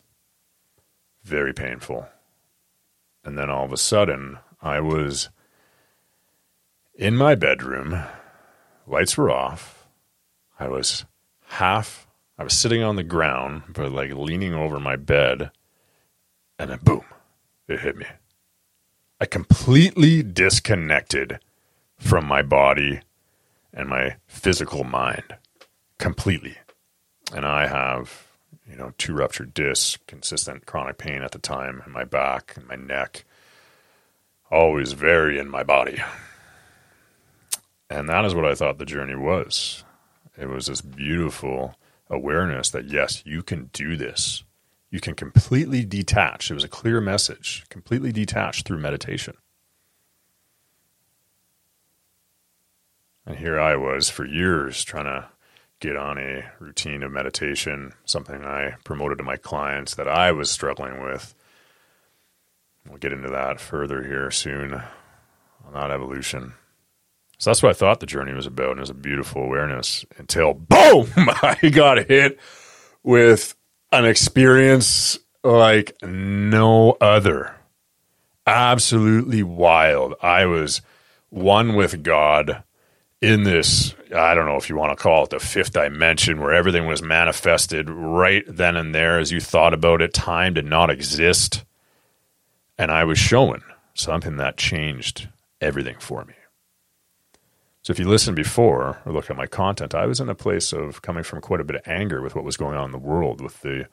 Very painful. And then all of a sudden, I was in my bedroom. Lights were off. I was sitting on the ground, but like leaning over my bed. And then boom, it hit me. I completely disconnected from my body and my physical mind. Completely. And I have 2 ruptured discs, consistent chronic pain at the time in my back and my neck, always very in my body. And that is what I thought the journey was. It was this beautiful awareness that, yes, you can do this. You can completely detach. It was a clear message, completely detached through meditation. And here I was for years trying to get on a routine of meditation, something I promoted to my clients that I was struggling with. We'll get into that further here soon on that evolution. So that's what I thought the journey was about, and it was a beautiful awareness until, boom, I got hit with an experience like no other. Absolutely wild. I was one with God in this, I don't know if you want to call it the 5th dimension, where everything was manifested right then and there as you thought about it. Time did not exist. And I was shown something that changed everything for me. So if you listened before or look at my content, I was in a place of coming from quite a bit of anger with what was going on in the world with the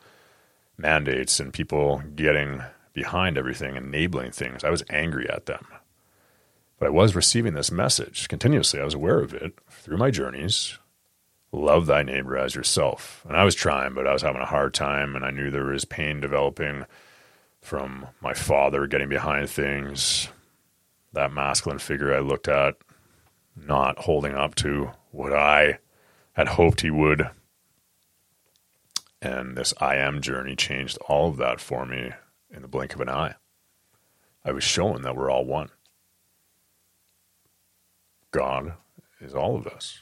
mandates and people getting behind everything, enabling things. I was angry at them. But I was receiving this message continuously. I was aware of it through my journeys. Love thy neighbor as yourself. And I was trying, but I was having a hard time. And I knew there was pain developing from my father getting behind things. That masculine figure I looked at, not holding up to what I had hoped he would. And this I am journey changed all of that for me in the blink of an eye. I was shown that we're all one. God is all of us.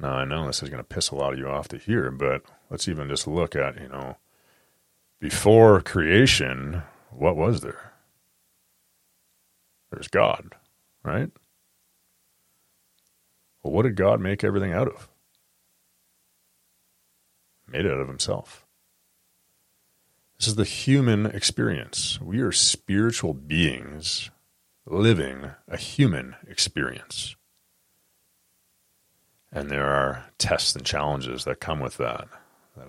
Now, I know this is going to piss a lot of you off to hear, but let's even just look at, before creation, what was there? There's God, right? Well, what did God make everything out of? Made it out of himself. This is the human experience. We are spiritual beings living a human experience. And there are tests and challenges that come with that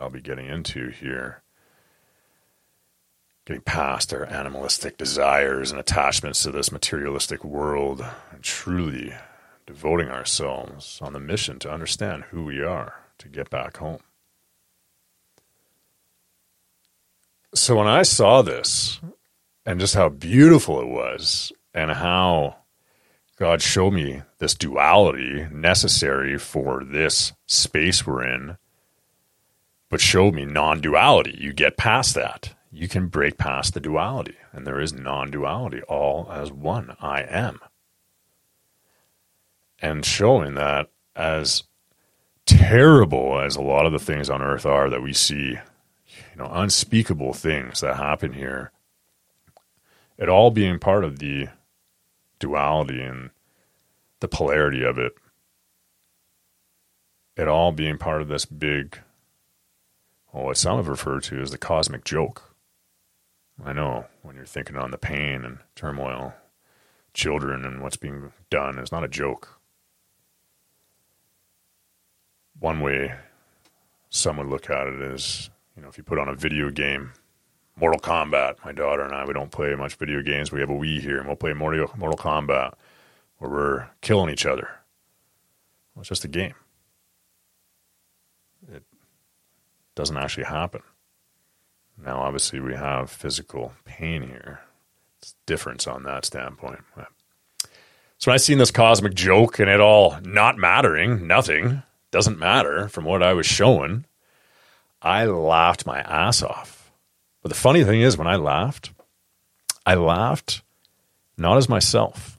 I'll be getting into here. Getting past our animalistic desires and attachments to this materialistic world, and truly devoting ourselves on the mission to understand who we are, to get back home. So when I saw this, and just how beautiful it was, and how God showed me this duality necessary for this space we're in, but showed me non-duality. You get past that. You can break past the duality, and there is non-duality, all as one, I am. And showing that, as terrible as a lot of the things on earth are that we see, unspeakable things that happen here, it all being part of the duality and the polarity of it, it all being part of this big or what some have referred to as the cosmic joke. I know, when you're thinking on the pain and turmoil, children and what's being done, it's not a joke. One way some would look at it is, you know, if you put on a video game, Mortal Kombat, my daughter and I, we don't play much video games. We have a Wii here, and we'll play Mortal Kombat, where we're killing each other. Well, it's just a game. It doesn't actually happen. Now, obviously, we have physical pain here. It's different on that standpoint. So when I seen this cosmic joke and it all not mattering, nothing, doesn't matter from what I was showing, I laughed my ass off. But the funny thing is, when I laughed not as myself.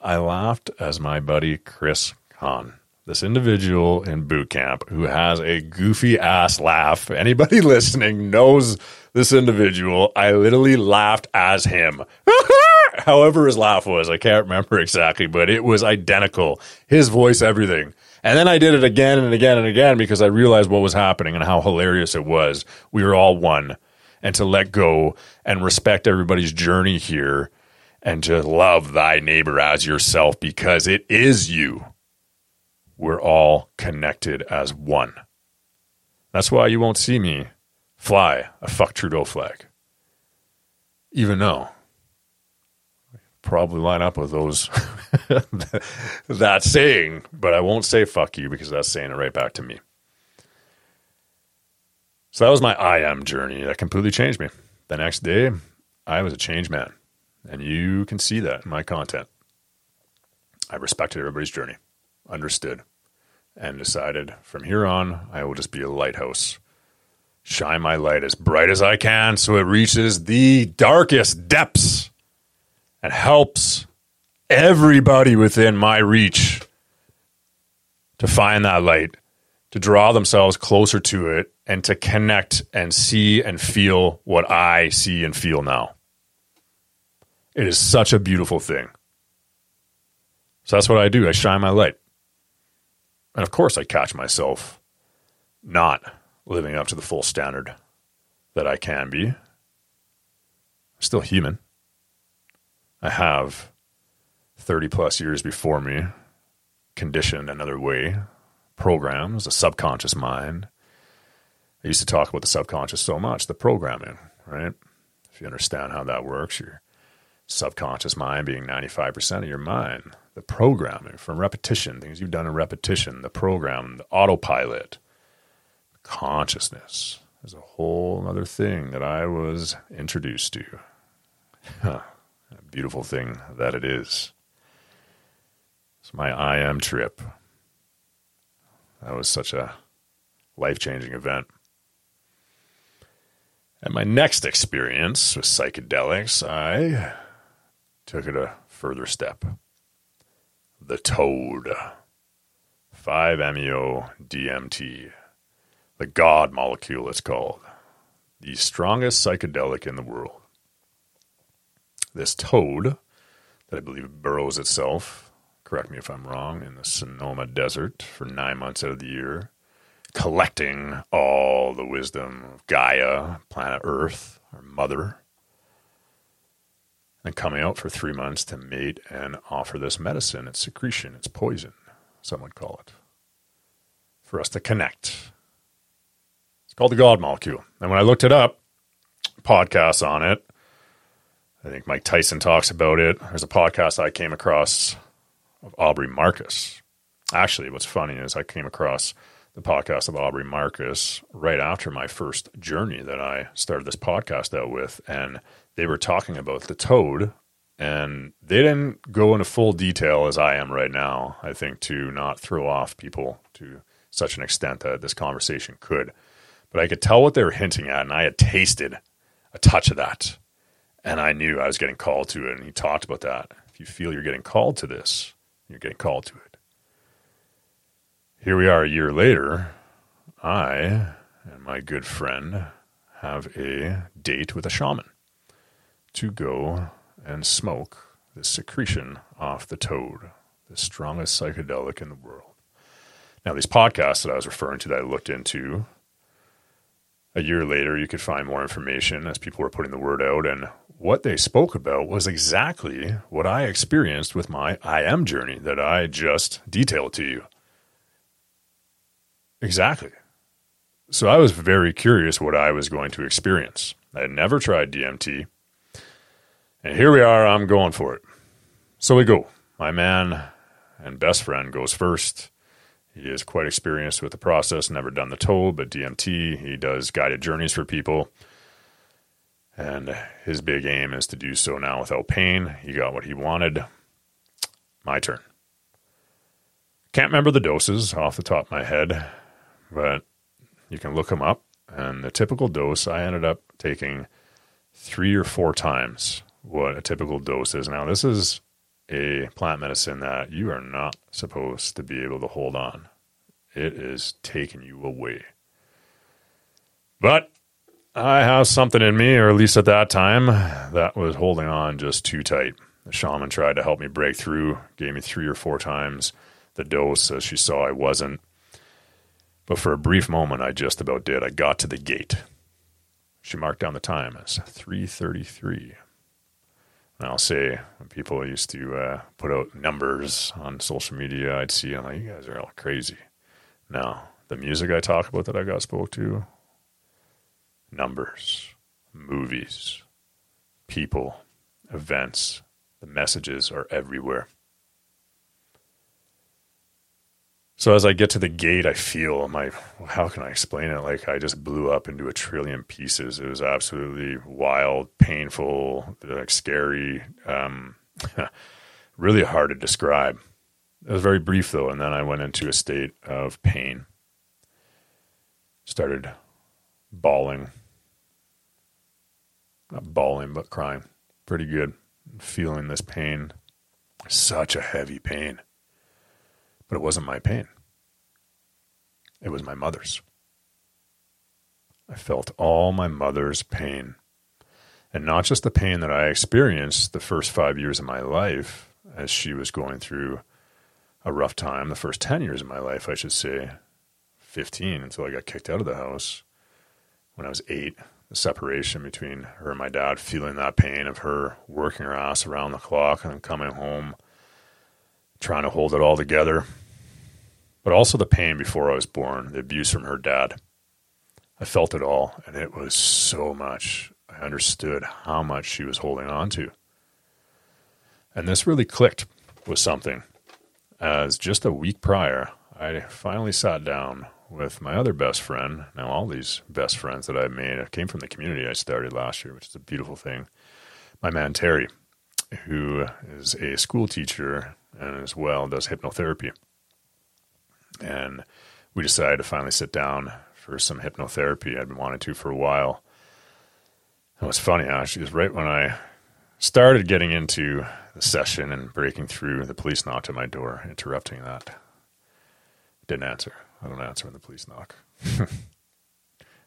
I laughed as my buddy Chris Khan, this individual in boot camp who has a goofy ass laugh. Anybody listening knows this individual. I literally laughed as him. However his laugh was, I can't remember exactly, but it was identical. His voice, everything. And then I did it again and again and again because I realized what was happening and how hilarious it was. We were all one. And to let go and respect everybody's journey here and to love thy neighbor as yourself because it is you. We're all connected as one. That's why you won't see me fly a fuck Trudeau flag. Even though I probably line up with those that saying, but I won't say fuck you because that's saying it right back to me. So that was my I am journey. That completely changed me. The next day, I was a changed man. And you can see that in my content. I respected everybody's journey, understood, and decided from here on, I will just be a lighthouse. Shine my light as bright as I can so it reaches the darkest depths and helps everybody within my reach to find that light, to draw themselves closer to it, and to connect and see and feel what I see and feel now. It is such a beautiful thing. So that's what I do. I shine my light. And of course, I catch myself not living up to the full standard that I can be. I'm still human. I have 30 plus years before me, conditioned another way, programs, a subconscious mind. I used to talk about the subconscious so much, the programming, right? If you understand how that works, you're subconscious mind being 95% of your mind, the programming from repetition, things you've done in repetition, the program, the autopilot, consciousness is a whole other thing that I was introduced to. A beautiful thing that it is. It's my I am trip. That was such a life-changing event. And my next experience with psychedelics, I took it a further step. The toad. 5-MeO-DMT. The God molecule, it's called. The strongest psychedelic in the world. This toad, that I believe burrows itself, correct me if I'm wrong, in the Sonoma Desert for 9 months out of the year, collecting all the wisdom of Gaia, planet Earth, our mother, and coming out for 3 months to mate and offer this medicine, its secretion, its poison, some would call it, for us to connect. It's called the God molecule. And when I looked it up, podcasts on it, I think Mike Tyson talks about it. There's a podcast I came across of Aubrey Marcus. Actually, what's funny is I came across the podcast of Aubrey Marcus right after my first journey that I started this podcast out with. And they were talking about the toad, and they didn't go into full detail as I am right now, I think, to not throw off people to such an extent that this conversation could. But I could tell what they were hinting at, and I had tasted a touch of that. And I knew I was getting called to it, and he talked about that. If you feel you're getting called to this, you're getting called to it. Here we are a year later, I and my good friend have a date with a shaman to go and smoke this secretion off the toad, the strongest psychedelic in the world. Now, these podcasts that I was referring to that I looked into, a year later, you could find more information as people were putting the word out. And what they spoke about was exactly what I experienced with my I Am journey that I just detailed to you. Exactly. So I was very curious what I was going to experience. I had never tried DMT. And here we are, I'm going for it. So we go. My man and best friend goes first. He is quite experienced with the process, never done the toll, but DMT, he does guided journeys for people. And his big aim is to do so now without pain. He got what he wanted. My turn. Can't remember the doses off the top of my head, but you can look them up. And the typical dose, I ended up taking 3 or 4 times what a typical dose is. Now, this is a plant medicine that you are not supposed to be able to hold on. It is taking you away. But I have something in me, or at least at that time, that was holding on just too tight. The shaman tried to help me break through, gave me 3 or 4 times the dose as she saw I wasn't. But for a brief moment, I just about did. I got to the gate. She marked down the time as 3:33. And I'll say, when people used to put out numbers on social media, I'd see, I'm like, you guys are all crazy. Now, the music I talk about that I got spoke to, numbers, movies, people, events, the messages are everywhere. So as I get to the gate, I feel my, how can I explain it? Like I just blew up into a trillion pieces. It was absolutely wild, painful, like scary, really hard to describe. It was very brief though. And then I went into a state of pain, started bawling, not bawling, but crying pretty good. Feeling this pain, such a heavy pain. But it wasn't my pain. It was my mother's. I felt all my mother's pain. And not just the pain that I experienced the first 5 years of my life as she was going through a rough time, the first 10 years of my life, I should say, 15 until I got kicked out of the house when I was 8. The separation between her and my dad, feeling that pain of her working her ass around the clock and then coming home, trying to hold it all together, but also the pain before I was born, the abuse from her dad. I felt it all, and it was so much. I understood how much she was holding on to. And this really clicked with something. As just a week prior, I finally sat down with my other best friend. Now, all these best friends that I've made, it came from the community I started last year, which is a beautiful thing. My man, Terry, who is a school teacher and as well does hypnotherapy. And we decided to finally sit down for some hypnotherapy. I'd been wanting to for a while. And what's funny, actually, is right when I started getting into the session and breaking through, the police knocked at my door, interrupting that. Didn't answer. I don't answer when the police knock. If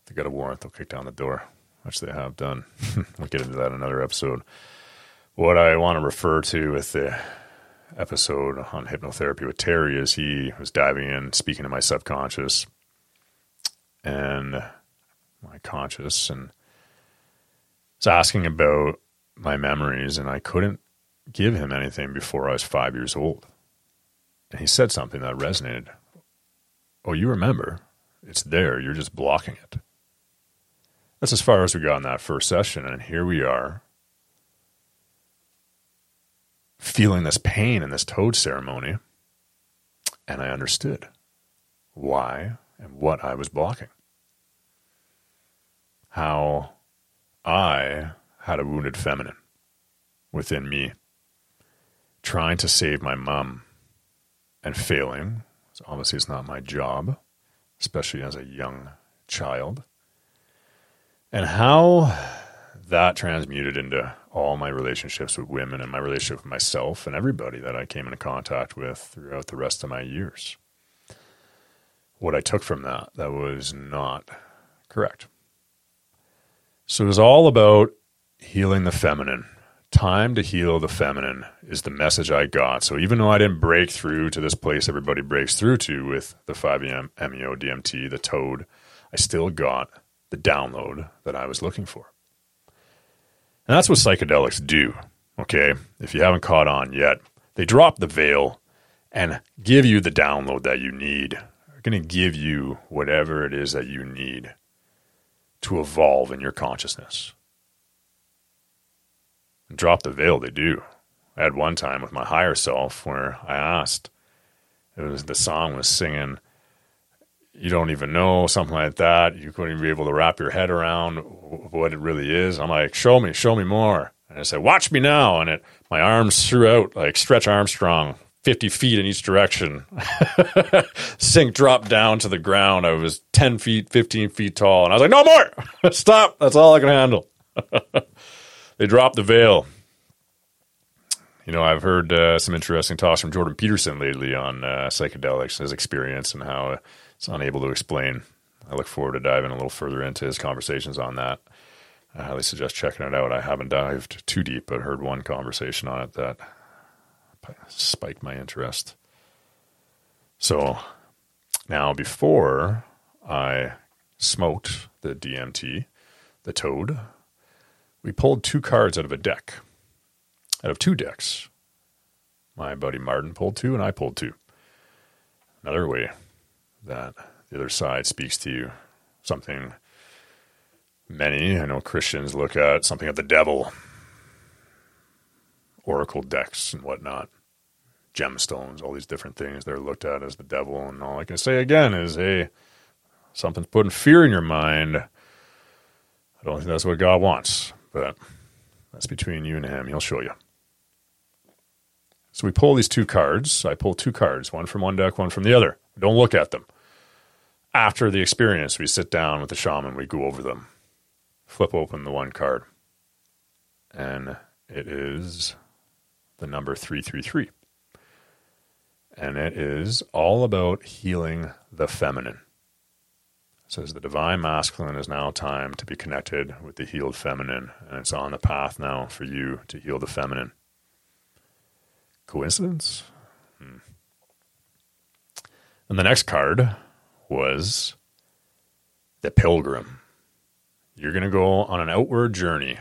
they got a warrant, they'll kick down the door, which they have done. We'll get into that in another episode. What I want to refer to with the episode on hypnotherapy with Terry is he was diving in, speaking to my subconscious and my conscious, and was asking about my memories, and I couldn't give him anything before I was 5 years old. And he said something that resonated. Oh, you remember. It's there. You're just blocking it. That's as far as we got in that first session, and here we are, feeling this pain in this toad ceremony, and I understood why and what I was blocking. How I had a wounded feminine within me, trying to save my mom and failing. So obviously it's not my job, especially as a young child. And how that transmuted into all my relationships with women and my relationship with myself and everybody that I came into contact with throughout the rest of my years. What I took from that was not correct. So it was all about healing the feminine. Time to heal the feminine is the message I got. So even though I didn't break through to this place everybody breaks through to with the 5-MeO DMT, the toad, I still got the download that I was looking for. And that's what psychedelics do, okay? If you haven't caught on yet, they drop the veil and give you the download that you need. They're going to give you whatever it is that you need to evolve in your consciousness. And drop the veil, they do. I had one time with my higher self where I asked, it was the song was singing, you don't even know, something like that. You couldn't even be able to wrap your head around what it really is. I'm like, show me more. And I said, watch me now. And my arms threw out like Stretch Armstrong, 50 feet in each direction. Sink dropped down to the ground. I was 10 feet, 15 feet tall. And I was like, no more. Stop. That's all I can handle. They dropped the veil. You know, I've heard some interesting talks from Jordan Peterson lately on psychedelics, his experience and how it's unable to explain. I look forward to diving a little further into his conversations on that. I highly suggest checking it out. I haven't dived too deep, but heard one conversation on it that spiked my interest. So now before I smoked the DMT, the toad, we pulled two cards out of a deck, out of two decks. My buddy Martin pulled two and I pulled two. Another way that the other side speaks to you, something many, I know Christians look at, something of the devil, oracle decks and whatnot, gemstones, all these different things they're looked at as the devil. And all I can say again is, hey, something's putting fear in your mind. I don't think that's what God wants, but that's between you and him. He'll show you. So we pull these two cards. I pull two cards, one from one deck, one from the other. Don't look at them. After the experience, we sit down with the shaman. We go over them. Flip open the one card. And it is the number 333. And it is all about healing the feminine. It says the divine masculine is now time to be connected with the healed feminine. And it's on the path now for you to heal the feminine. Coincidence? And the next card was the pilgrim. You're going to go on an outward journey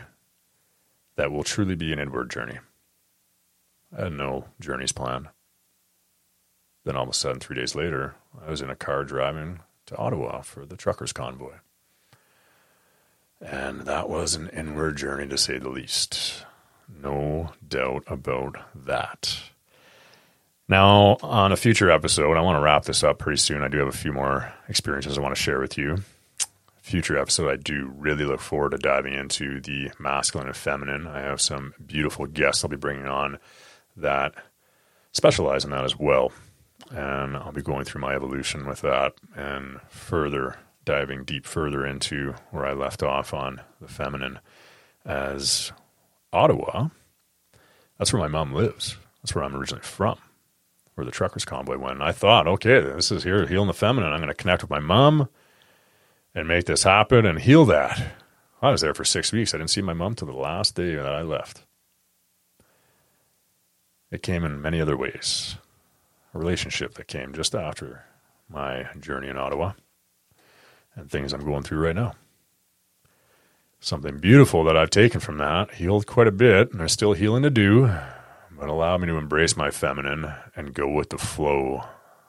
that will truly be an inward journey. I had no journeys planned. Then all of a sudden, 3 days later, I was in a car driving to Ottawa for the truckers' convoy. And that was an inward journey, to say the least. No doubt about that. Now, on a future episode, I want to wrap this up pretty soon. I do have a few more experiences I want to share with you. Future episode, I do really look forward to diving into the masculine and feminine. I have some beautiful guests I'll be bringing on that specialize in that as well. And I'll be going through my evolution with that and further diving deep further into where I left off on the feminine as Ottawa. That's where my mom lives. That's where I'm originally from. Where the truckers convoy went. And I thought, okay, this is here, healing the feminine. I'm going to connect with my mom and make this happen and heal that. I was there for 6 weeks. I didn't see my mom till the last day that I left. It came in many other ways. A relationship that came just after my journey in Ottawa and things I'm going through right now. Something beautiful that I've taken from that, healed quite a bit, and there's still healing to do. But allow me to embrace my feminine and go with the flow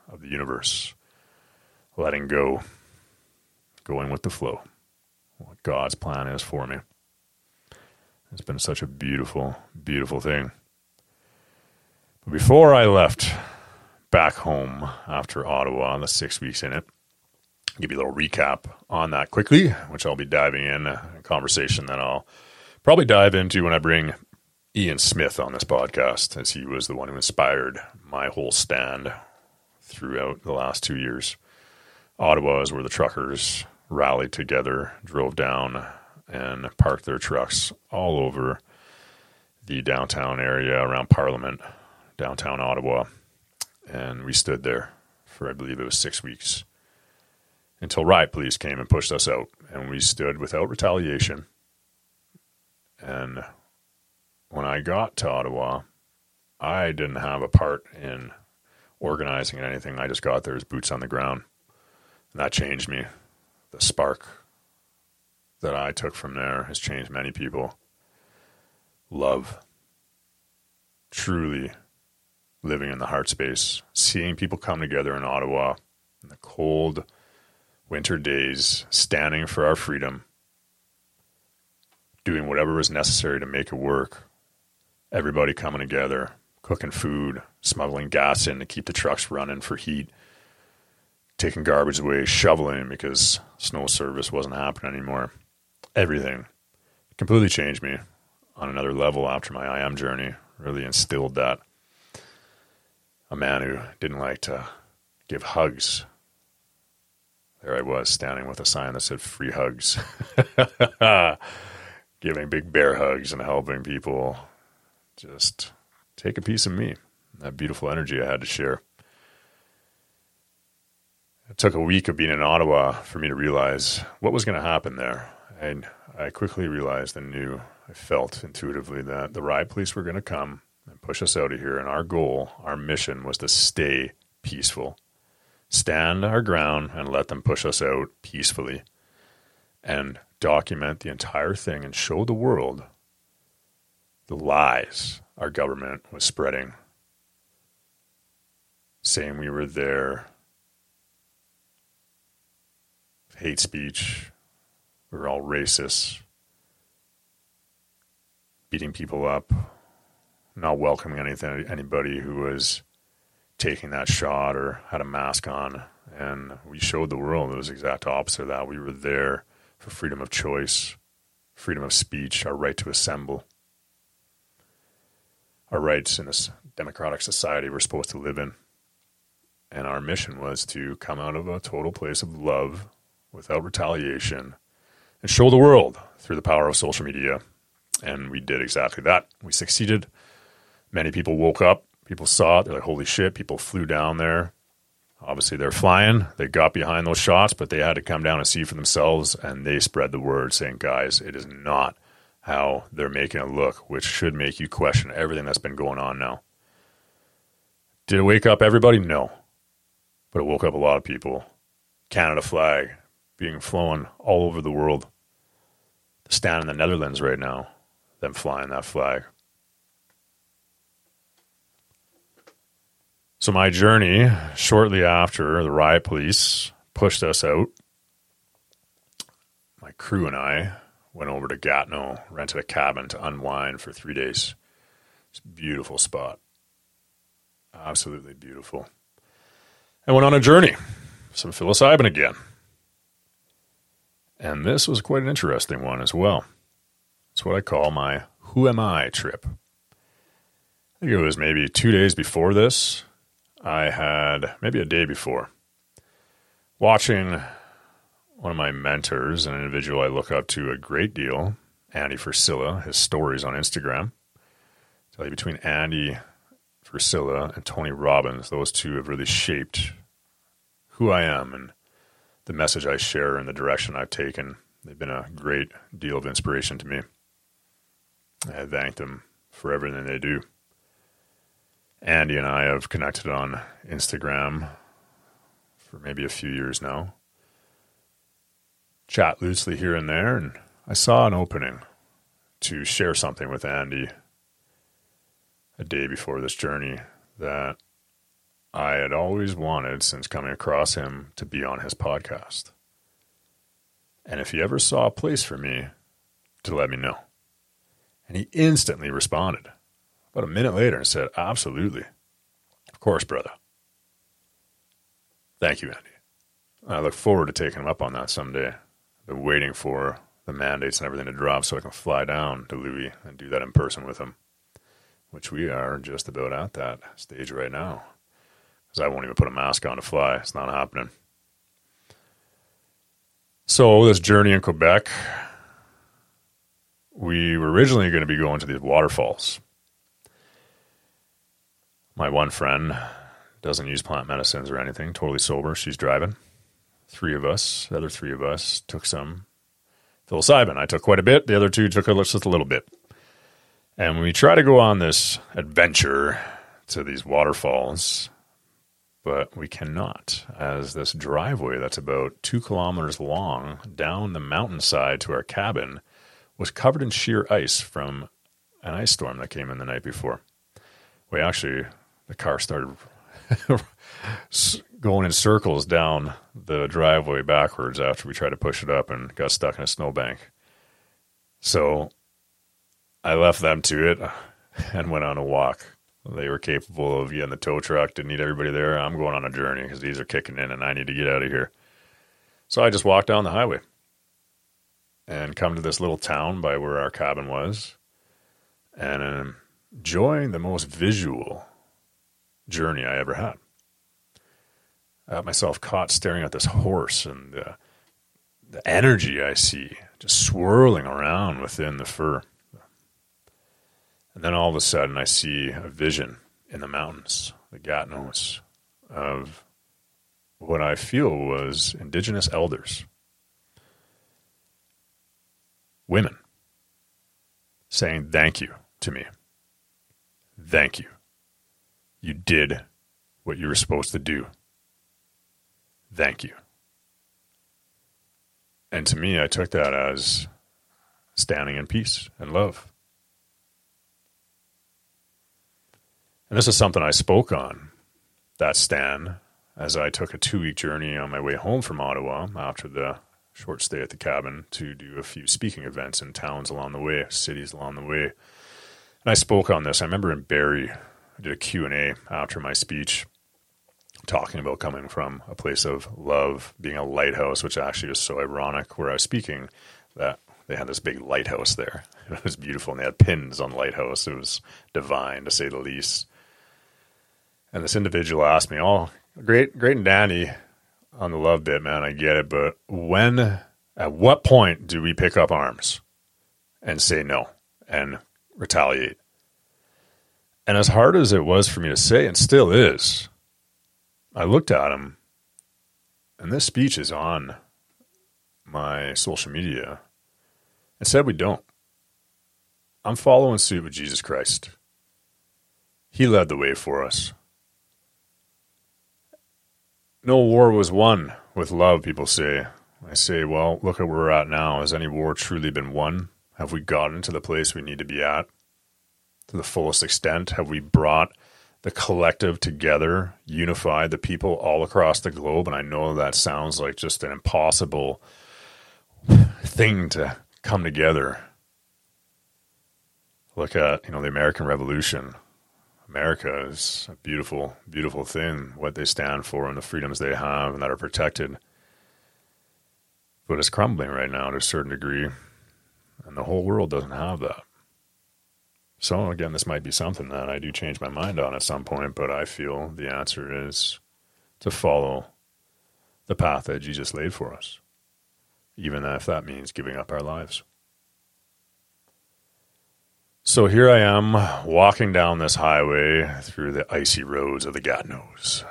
of the universe. Letting go. Going with the flow. What God's plan is for me. It's been such a beautiful, beautiful thing. But before I left back home after Ottawa, the 6 weeks in it, I'll give you a little recap on that quickly, which I'll be diving in a conversation that I'll probably dive into when I bring Ian Smith on this podcast, as he was the one who inspired my whole stand throughout the last 2 years. Ottawa is where the truckers rallied together, drove down, and parked their trucks all over the downtown area around Parliament, downtown Ottawa. And we stood there for, I believe it was 6 weeks, until riot police came and pushed us out. And we stood without retaliation. And when I got to Ottawa, I didn't have a part in organizing anything. I just got there as boots on the ground. And that changed me. The spark that I took from there has changed many people. Love. Truly living in the heart space. Seeing people come together in Ottawa in the cold winter days, standing for our freedom. Doing whatever was necessary to make it work. Everybody coming together, cooking food, smuggling gas in to keep the trucks running for heat, taking garbage away, shoveling because snow service wasn't happening anymore. Everything completely changed me on another level after my I Am journey. Really instilled that. A man who didn't like to give hugs. There I was, standing with a sign that said free hugs. Giving big bear hugs and helping people just take a piece of me. That beautiful energy I had to share. It took a week of being in Ottawa for me to realize what was going to happen there. And I quickly realized and knew, I felt intuitively that the riot police were going to come and push us out of here. And our goal, our mission was to stay peaceful, stand our ground and let them push us out peacefully and document the entire thing and show the world the lies our government was spreading, saying we were there. Hate speech, we were all racist, beating people up, not welcoming anybody who was taking that shot or had a mask on. And we showed the world it was the exact opposite of that. We were there for freedom of choice, freedom of speech, our right to assemble, our rights in this democratic society we're supposed to live in. And our mission was to come out of a total place of love, without retaliation, and show the world through the power of social media. And we did exactly that. We succeeded. Many people woke up. People saw it. They're like, holy shit. People flew down there. Obviously, they're flying. They got behind those shots, but they had to come down and see for themselves. And they spread the word saying, guys, it is not how they're making it look, which should make you question everything that's been going on now. Did it wake up everybody? No. But it woke up a lot of people. Canada flag being flown all over the world. The stand in the Netherlands right now, them flying that flag. So my journey, shortly after the riot police pushed us out, my crew and I went over to Gatineau, rented a cabin to unwind for 3 days. It's a beautiful spot. Absolutely beautiful. And went on a journey. Some psilocybin again. And this was quite an interesting one as well. It's what I call my Who Am I trip. I think it was maybe 2 days before this. I had, maybe a day before, watching one of my mentors, an individual I look up to a great deal, Andy Frisella, his stories on Instagram. I tell you, between Andy Frisella and Tony Robbins, those two have really shaped who I am and the message I share and the direction I've taken. They've been a great deal of inspiration to me. I thank them for everything they do. Andy and I have connected on Instagram for maybe a few years now. Chat loosely here and there, and I saw an opening to share something with Andy a day before this journey that I had always wanted since coming across him to be on his podcast. And if he ever saw a place for me, to let me know. And he instantly responded about a minute later and said, absolutely. Of course, brother. Thank you, Andy. I look forward to taking him up on that someday. I've been waiting for the mandates and everything to drop so I can fly down to Louis and do that in person with him, which we are just about at that stage right now. Because I won't even put a mask on to fly. It's not happening. So this journey in Quebec, we were originally going to be going to these waterfalls. My one friend doesn't use plant medicines or anything, totally sober. She's driving. The other three of us took some psilocybin. I took quite a bit. The other two took just a little bit. And we try to go on this adventure to these waterfalls. but we cannot, as this driveway that's about 2 kilometers long down the mountainside to our cabin was covered in sheer ice from an ice storm that came in the night before. We actually, the car started going in circles down the driveway backwards after we tried to push it up and got stuck in a snowbank. So I left them to it and went on a walk. They were capable of getting the tow truck, didn't need everybody there. I'm going on a journey because these are kicking in and I need to get out of here. So I just walked down the highway and come to this little town by where our cabin was and enjoying the most visual journey I ever had. I got myself caught staring at this horse and the energy I see just swirling around within the fur. And then all of a sudden I see a vision in the mountains, the Gatineaus, of what I feel was indigenous elders, women, saying thank you to me. Thank you. You did what you were supposed to do. Thank you. And to me, I took that as standing in peace and love. And this is something I spoke on, that stand, as I took a 2-week journey on my way home from Ottawa after the short stay at the cabin to do a few speaking events in towns along the way, cities along the way. And I spoke on this. I remember in Barrie, I did a Q&A after my speech, talking about coming from a place of love, being a lighthouse, which actually is so ironic where I was speaking that they had this big lighthouse there. It was beautiful, and they had pins on the lighthouse. It was divine, to say the least. And this individual asked me, oh, great and dandy on the love bit, man, I get it. But at what point do we pick up arms and say no and retaliate? And as hard as it was for me to say, and still is, I looked at him, and this speech is on my social media, and said we don't. I'm following suit with Jesus Christ. He led the way for us. No war was won with love, people say. I say, well, look at where we're at now. Has any war truly been won? Have we gotten to the place we need to be at? To the fullest extent, have we brought the collective together, unified the people all across the globe? And I know that sounds like just an impossible thing to come together. Look at, the American Revolution. America is a beautiful, beautiful thing, what they stand for and the freedoms they have and that are protected. But it's crumbling right now to a certain degree, and the whole world doesn't have that. So again, this might be something that I do change my mind on at some point, but I feel the answer is to follow the path that Jesus laid for us, even if that means giving up our lives. So here I am walking down this highway through the icy roads of the Gatineaus,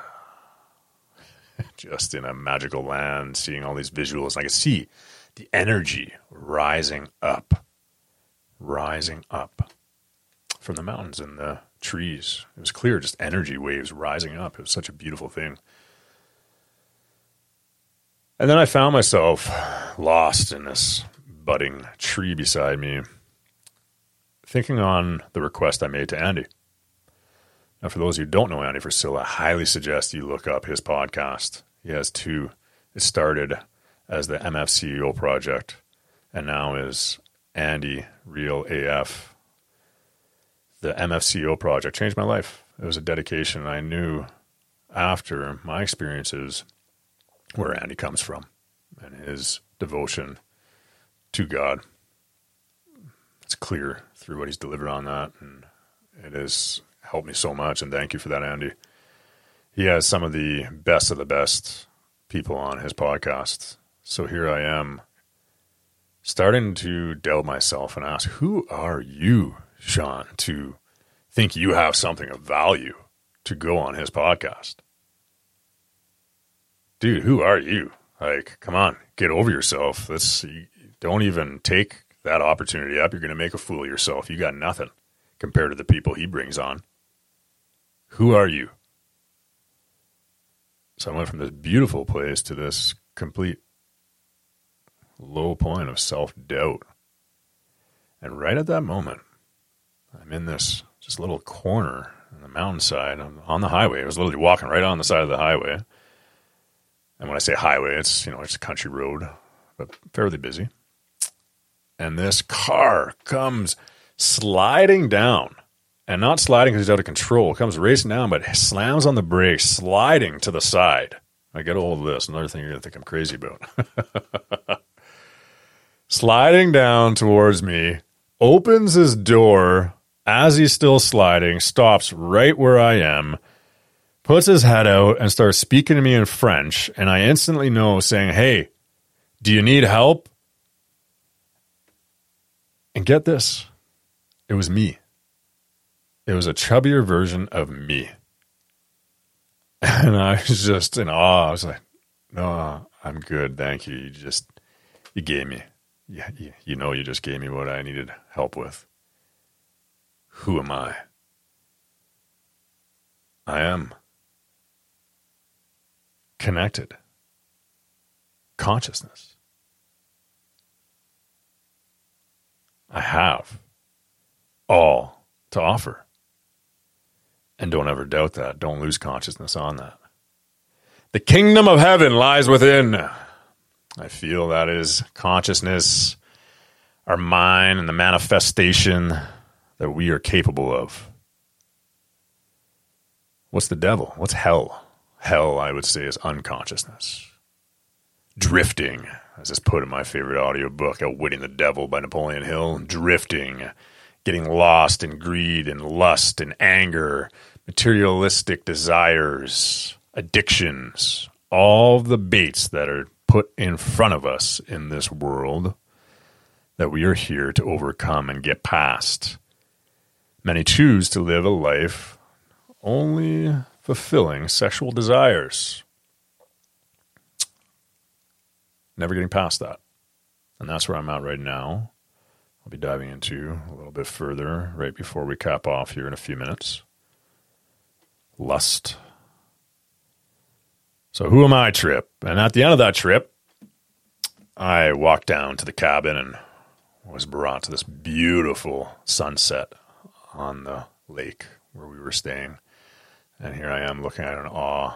just in a magical land, seeing all these visuals. I could see the energy rising up from the mountains and the trees. It was clear, just energy waves rising up. It was such a beautiful thing. And then I found myself lost in this budding tree beside me, thinking on the request I made to Andy. Now, for those who don't know Andy Frisella, I highly suggest you look up his podcast. He has 2. It started as the MF CEO Project and now is Andy Real AF. The MF CEO Project changed my life. It was a dedication I knew after my experiences where Andy comes from and his devotion to God. It's clear through what he's delivered on that, and it has helped me so much, and thank you for that, Andy. He has some of the best people on his podcast. So here I am, starting to delve myself and ask, who are you, Sean, to think you have something of value to go on his podcast? Dude, who are you? Like, come on, get over yourself. Don't even take that opportunity up. You're going to make a fool of yourself. You got nothing compared to the people he brings on. Who are you? So I went from this beautiful place to this complete low point of self-doubt. And right at that moment, I'm in this just little corner on the mountainside. I'm on the highway. I was literally walking right on the side of the highway. And when I say highway, it's, you know, it's a country road, but fairly busy. And this car comes sliding down. And not sliding because he's out of control. Comes racing down, but slams on the brakes, sliding to the side. I get all of this. Another thing you're going to think I'm crazy about. Sliding down towards me, opens his door as he's still sliding, stops right where I am, puts his head out and starts speaking to me in French. And I instantly know, saying, hey, do you need help? And get this. It was me. It was a chubbier version of me. And I was just in awe. I was like, no, I'm good. Thank you. You gave me, you just gave me what I needed help with. Who am I? I am connected consciousness. I have all to offer. And don't ever doubt that. Don't lose consciousness on that. The kingdom of heaven lies within. I feel that is consciousness, our mind, and the manifestation that we are capable of. What's the devil? What's hell? Hell, I would say, is unconsciousness. Drifting, as is put in my favorite audiobook, Outwitting the Devil by Napoleon Hill. Drifting, getting lost in greed and lust and anger, materialistic desires, addictions, all the baits that are put in front of us in this world that we are here to overcome and get past. Many choose to live a life only fulfilling sexual desires. Never getting past that. And that's where I'm at right now. I'll be diving into a little bit further right before we cap off here in a few minutes. Lust. So who am I trip? And at the end of that trip, I walked down to the cabin and was brought to this beautiful sunset on the lake where we were staying. And here I am looking at it in awe.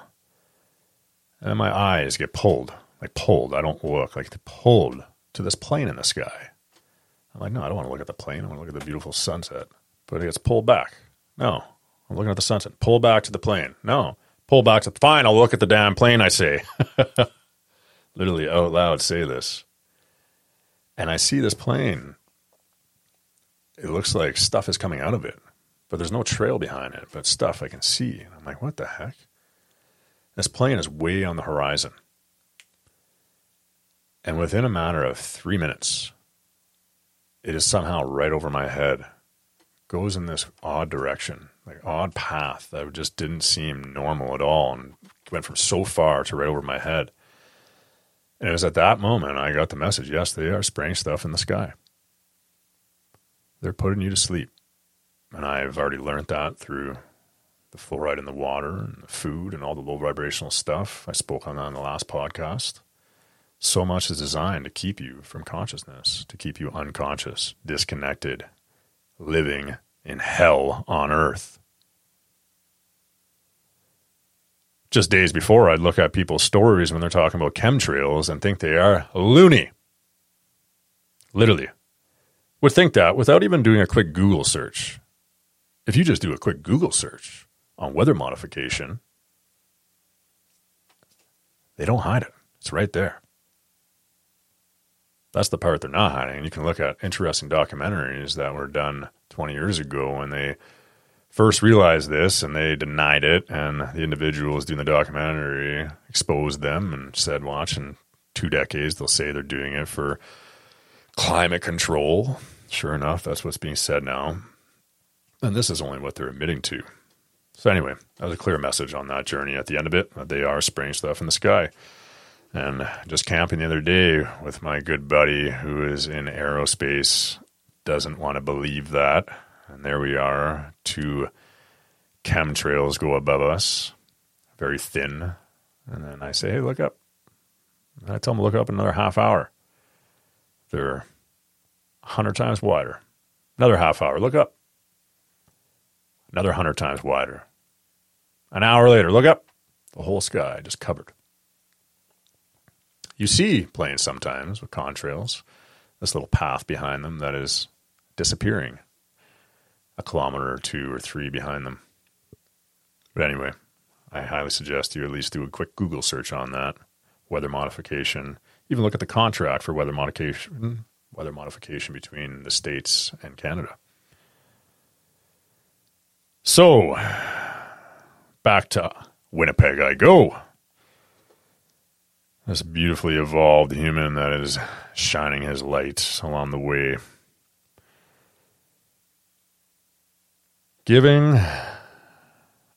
And then my eyes get pulled. I don't look. Like pulled to this plane in the sky. I'm like, no, I don't want to look at the plane. I want to look at the beautiful sunset. But it gets pulled back. No, I'm looking at the sunset. Pull back to the plane. No. Pull back to fine, I'll look at the damn plane, I say. Literally out loud say this. And I see this plane. It looks like stuff is coming out of it, but there's no trail behind it, but stuff I can see. And I'm like, what the heck? This plane is way on the horizon. And within a matter of 3 minutes, it is somehow right over my head. Goes in this odd direction, like odd path that just didn't seem normal at all, and went from so far to right over my head. And it was at that moment I got the message, yes, they are spraying stuff in the sky. They're putting you to sleep. And I've already learned that through the fluoride in the water and the food and all the low vibrational stuff. I spoke on that in the last podcast. So much is designed to keep you from consciousness, to keep you unconscious, disconnected, living in hell on earth. Just days before, I'd look at people's stories when they're talking about chemtrails and think they are loony. Literally. Would think that without even doing a quick Google search. If you just do a quick Google search on weather modification, they don't hide it. It's right there. That's the part they're not hiding. You can look at interesting documentaries that were done 20 years ago when they first realized this and they denied it. And the individuals doing the documentary exposed them and said, watch, in 2 decades, they'll say they're doing it for climate control. Sure enough, that's what's being said now. And this is only what they're admitting to. So anyway, that was a clear message on that journey at the end of it, that they are spraying stuff in the sky. And just camping the other day with my good buddy who is in aerospace, doesn't want to believe that. And there we are, 2 chemtrails go above us, very thin, And then I say, hey, look up. And I tell them to look up in another half hour. They're 100 times wider. Another half hour, look up. Another 100 times wider. An hour later, look up. The whole sky just covered. You see planes sometimes with contrails, this little path behind them that is disappearing a kilometer or two or three behind them. But anyway, I highly suggest you at least do a quick Google search on that. Weather modification. Even look at the contract for weather modification between the States and Canada. So, back to Winnipeg I go. This beautifully evolved human that is shining his light along the way. Giving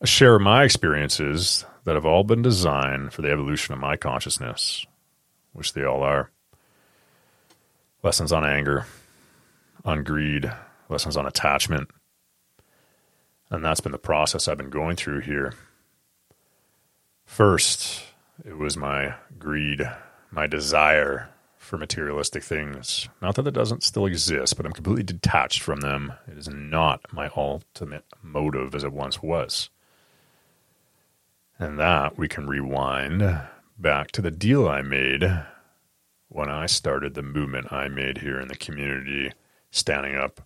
a share of my experiences that have all been designed for the evolution of my consciousness, which they all are. Lessons on anger, on greed, lessons on attachment. And that's been the process I've been going through here. First, it was my greed, my desire for materialistic things. Not that it doesn't still exist, but I'm completely detached from them. It is not my ultimate motive as it once was. And that we can rewind back to the deal I made when I started the movement I made here in the community, standing up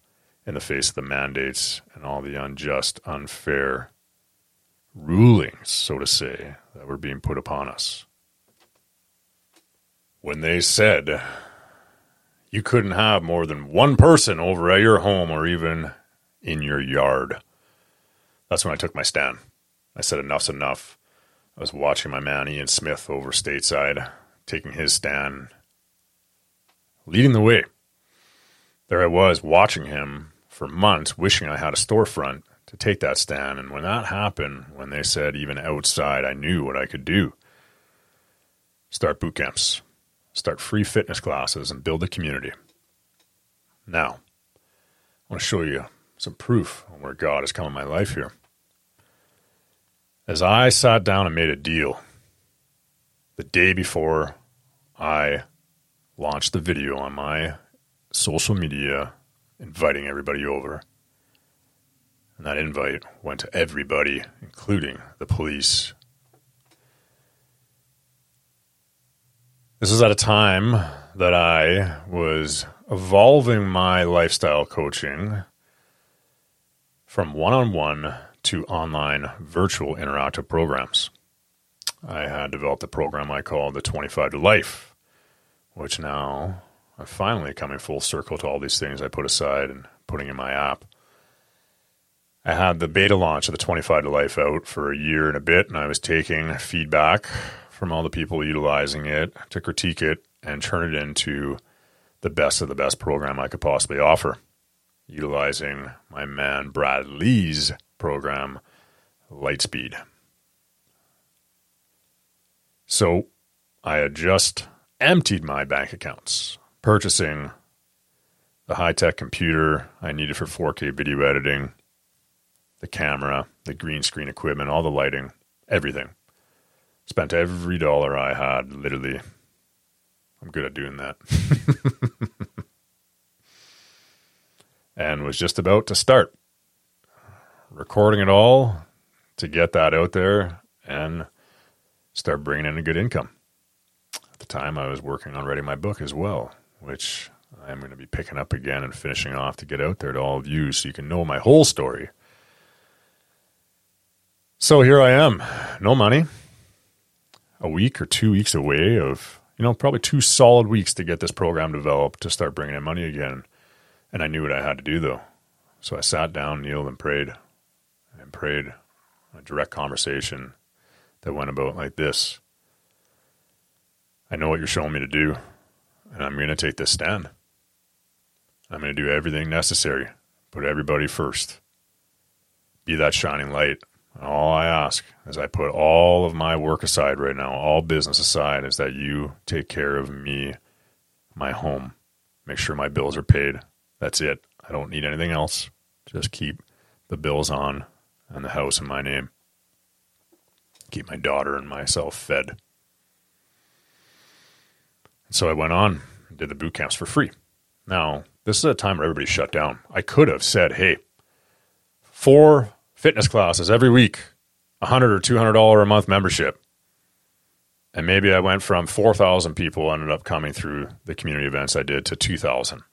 in the face of the mandates and all the unjust, unfair rulings, so to say, that were being put upon us. When they said you couldn't have more than one person over at your home or even in your yard, that's when I took my stand. I said enough's enough. I was watching my man Ian Smith over stateside, taking his stand, leading the way. There I was watching him for months, wishing I had a storefront to take that stand. And when that happened, when they said even outside, I knew what I could do. Start boot camps, start free fitness classes, and build a community. Now, I want to show you some proof on where God has come in my life here. As I sat down and made a deal, the day before I launched the video on my social media, inviting everybody over, and that invite went to everybody, including the police. This is at a time that I was evolving my lifestyle coaching from one-on-one to online virtual interactive programs. I had developed a program I called the 25 to Life, which now I'm finally coming full circle to all these things I put aside and putting in my app. I had the beta launch of the 25 to Life out for a year and a bit, and I was taking feedback from all the people utilizing it to critique it and turn it into the best of the best program I could possibly offer, utilizing my man Brad Lee's program, Lightspeed. So I had just emptied my bank accounts, purchasing the high-tech computer I needed for 4K video editing, the camera, the green screen equipment, all the lighting, everything. Spent every dollar I had, literally. I'm good at doing that. And was just about to start recording it all to get that out there and start bringing in a good income. At the time, I was working on writing my book as well, which I'm going to be picking up again and finishing off to get out there to all of you so you can know my whole story. So here I am, no money, a week or 2 weeks away of, probably 2 solid weeks to get this program developed to start bringing in money again. And I knew what I had to do though. So I sat down, kneeled, and prayed a direct conversation that went about like this. I know what you're showing me to do, and I'm going to take this stand. I'm going to do everything necessary. Put everybody first. Be that shining light. All I ask is I put all of my work aside right now, all business aside, is that you take care of me, my home. Make sure my bills are paid. That's it. I don't need anything else. Just keep the bills on and the house in my name. keep my daughter and myself fed. And so I went on and did the boot camps for free. Now, this is a time where everybody shut down. I could have said, hey, 4 fitness classes every week, $100 or $200 a month membership. And maybe I went from 4,000 people ended up coming through the community events I did to 2,000 or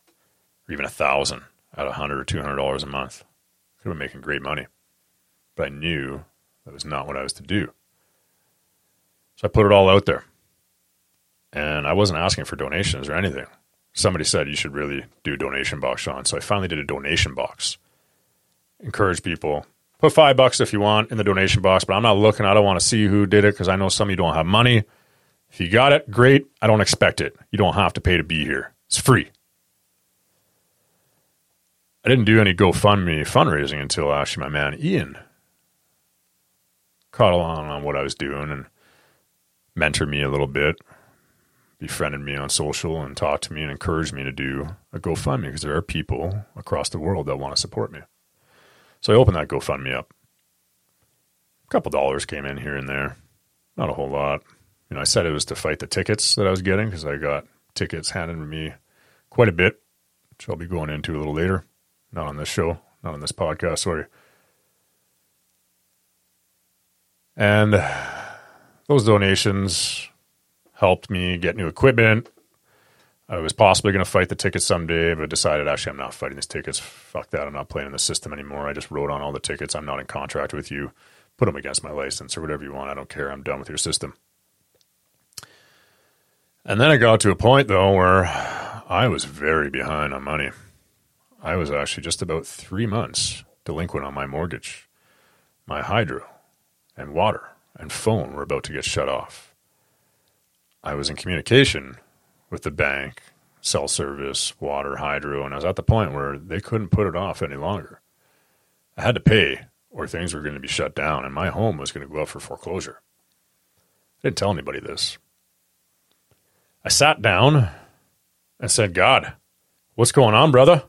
even 1,000 at $100 or $200 a month. Could have been making great money. But I knew that was not what I was to do. So I put it all out there. And I wasn't asking for donations or anything. Somebody said you should really do a donation box, Sean. So I finally did a donation box. Encourage people. Put $5 if you want in the donation box, but I'm not looking. I don't want to see who did it because I know some of you don't have money. If you got it, great. I don't expect it. You don't have to pay to be here. It's free. I didn't do any GoFundMe fundraising until actually my man Ian caught along on what I was doing and mentored me a little bit, befriended me on social and talked to me and encouraged me to do a GoFundMe because there are people across the world that want to support me. So I opened that GoFundMe up. A couple dollars came in here and there. Not a whole lot. You know, I said it was to fight the tickets that I was getting because I got tickets handed to me quite a bit, which I'll be going into a little later. Not on this show. Not on this podcast, sorry. And those donations helped me get new equipment. I was possibly going to fight the tickets someday, but decided, actually, I'm not fighting these tickets. Fuck that. I'm not playing in the system anymore. I just wrote on all the tickets. I'm not in contract with you. Put them against my license or whatever you want. I don't care. I'm done with your system. And then I got to a point, though, where I was very behind on money. I was actually just about 3 months delinquent on my mortgage. My hydro and water and phone were about to get shut off. I was in communication with the bank, cell service, water, hydro, and I was at the point where they couldn't put it off any longer. I had to pay or things were going to be shut down and my home was going to go up for foreclosure. I didn't tell anybody this. I sat down and said, God, what's going on, brother?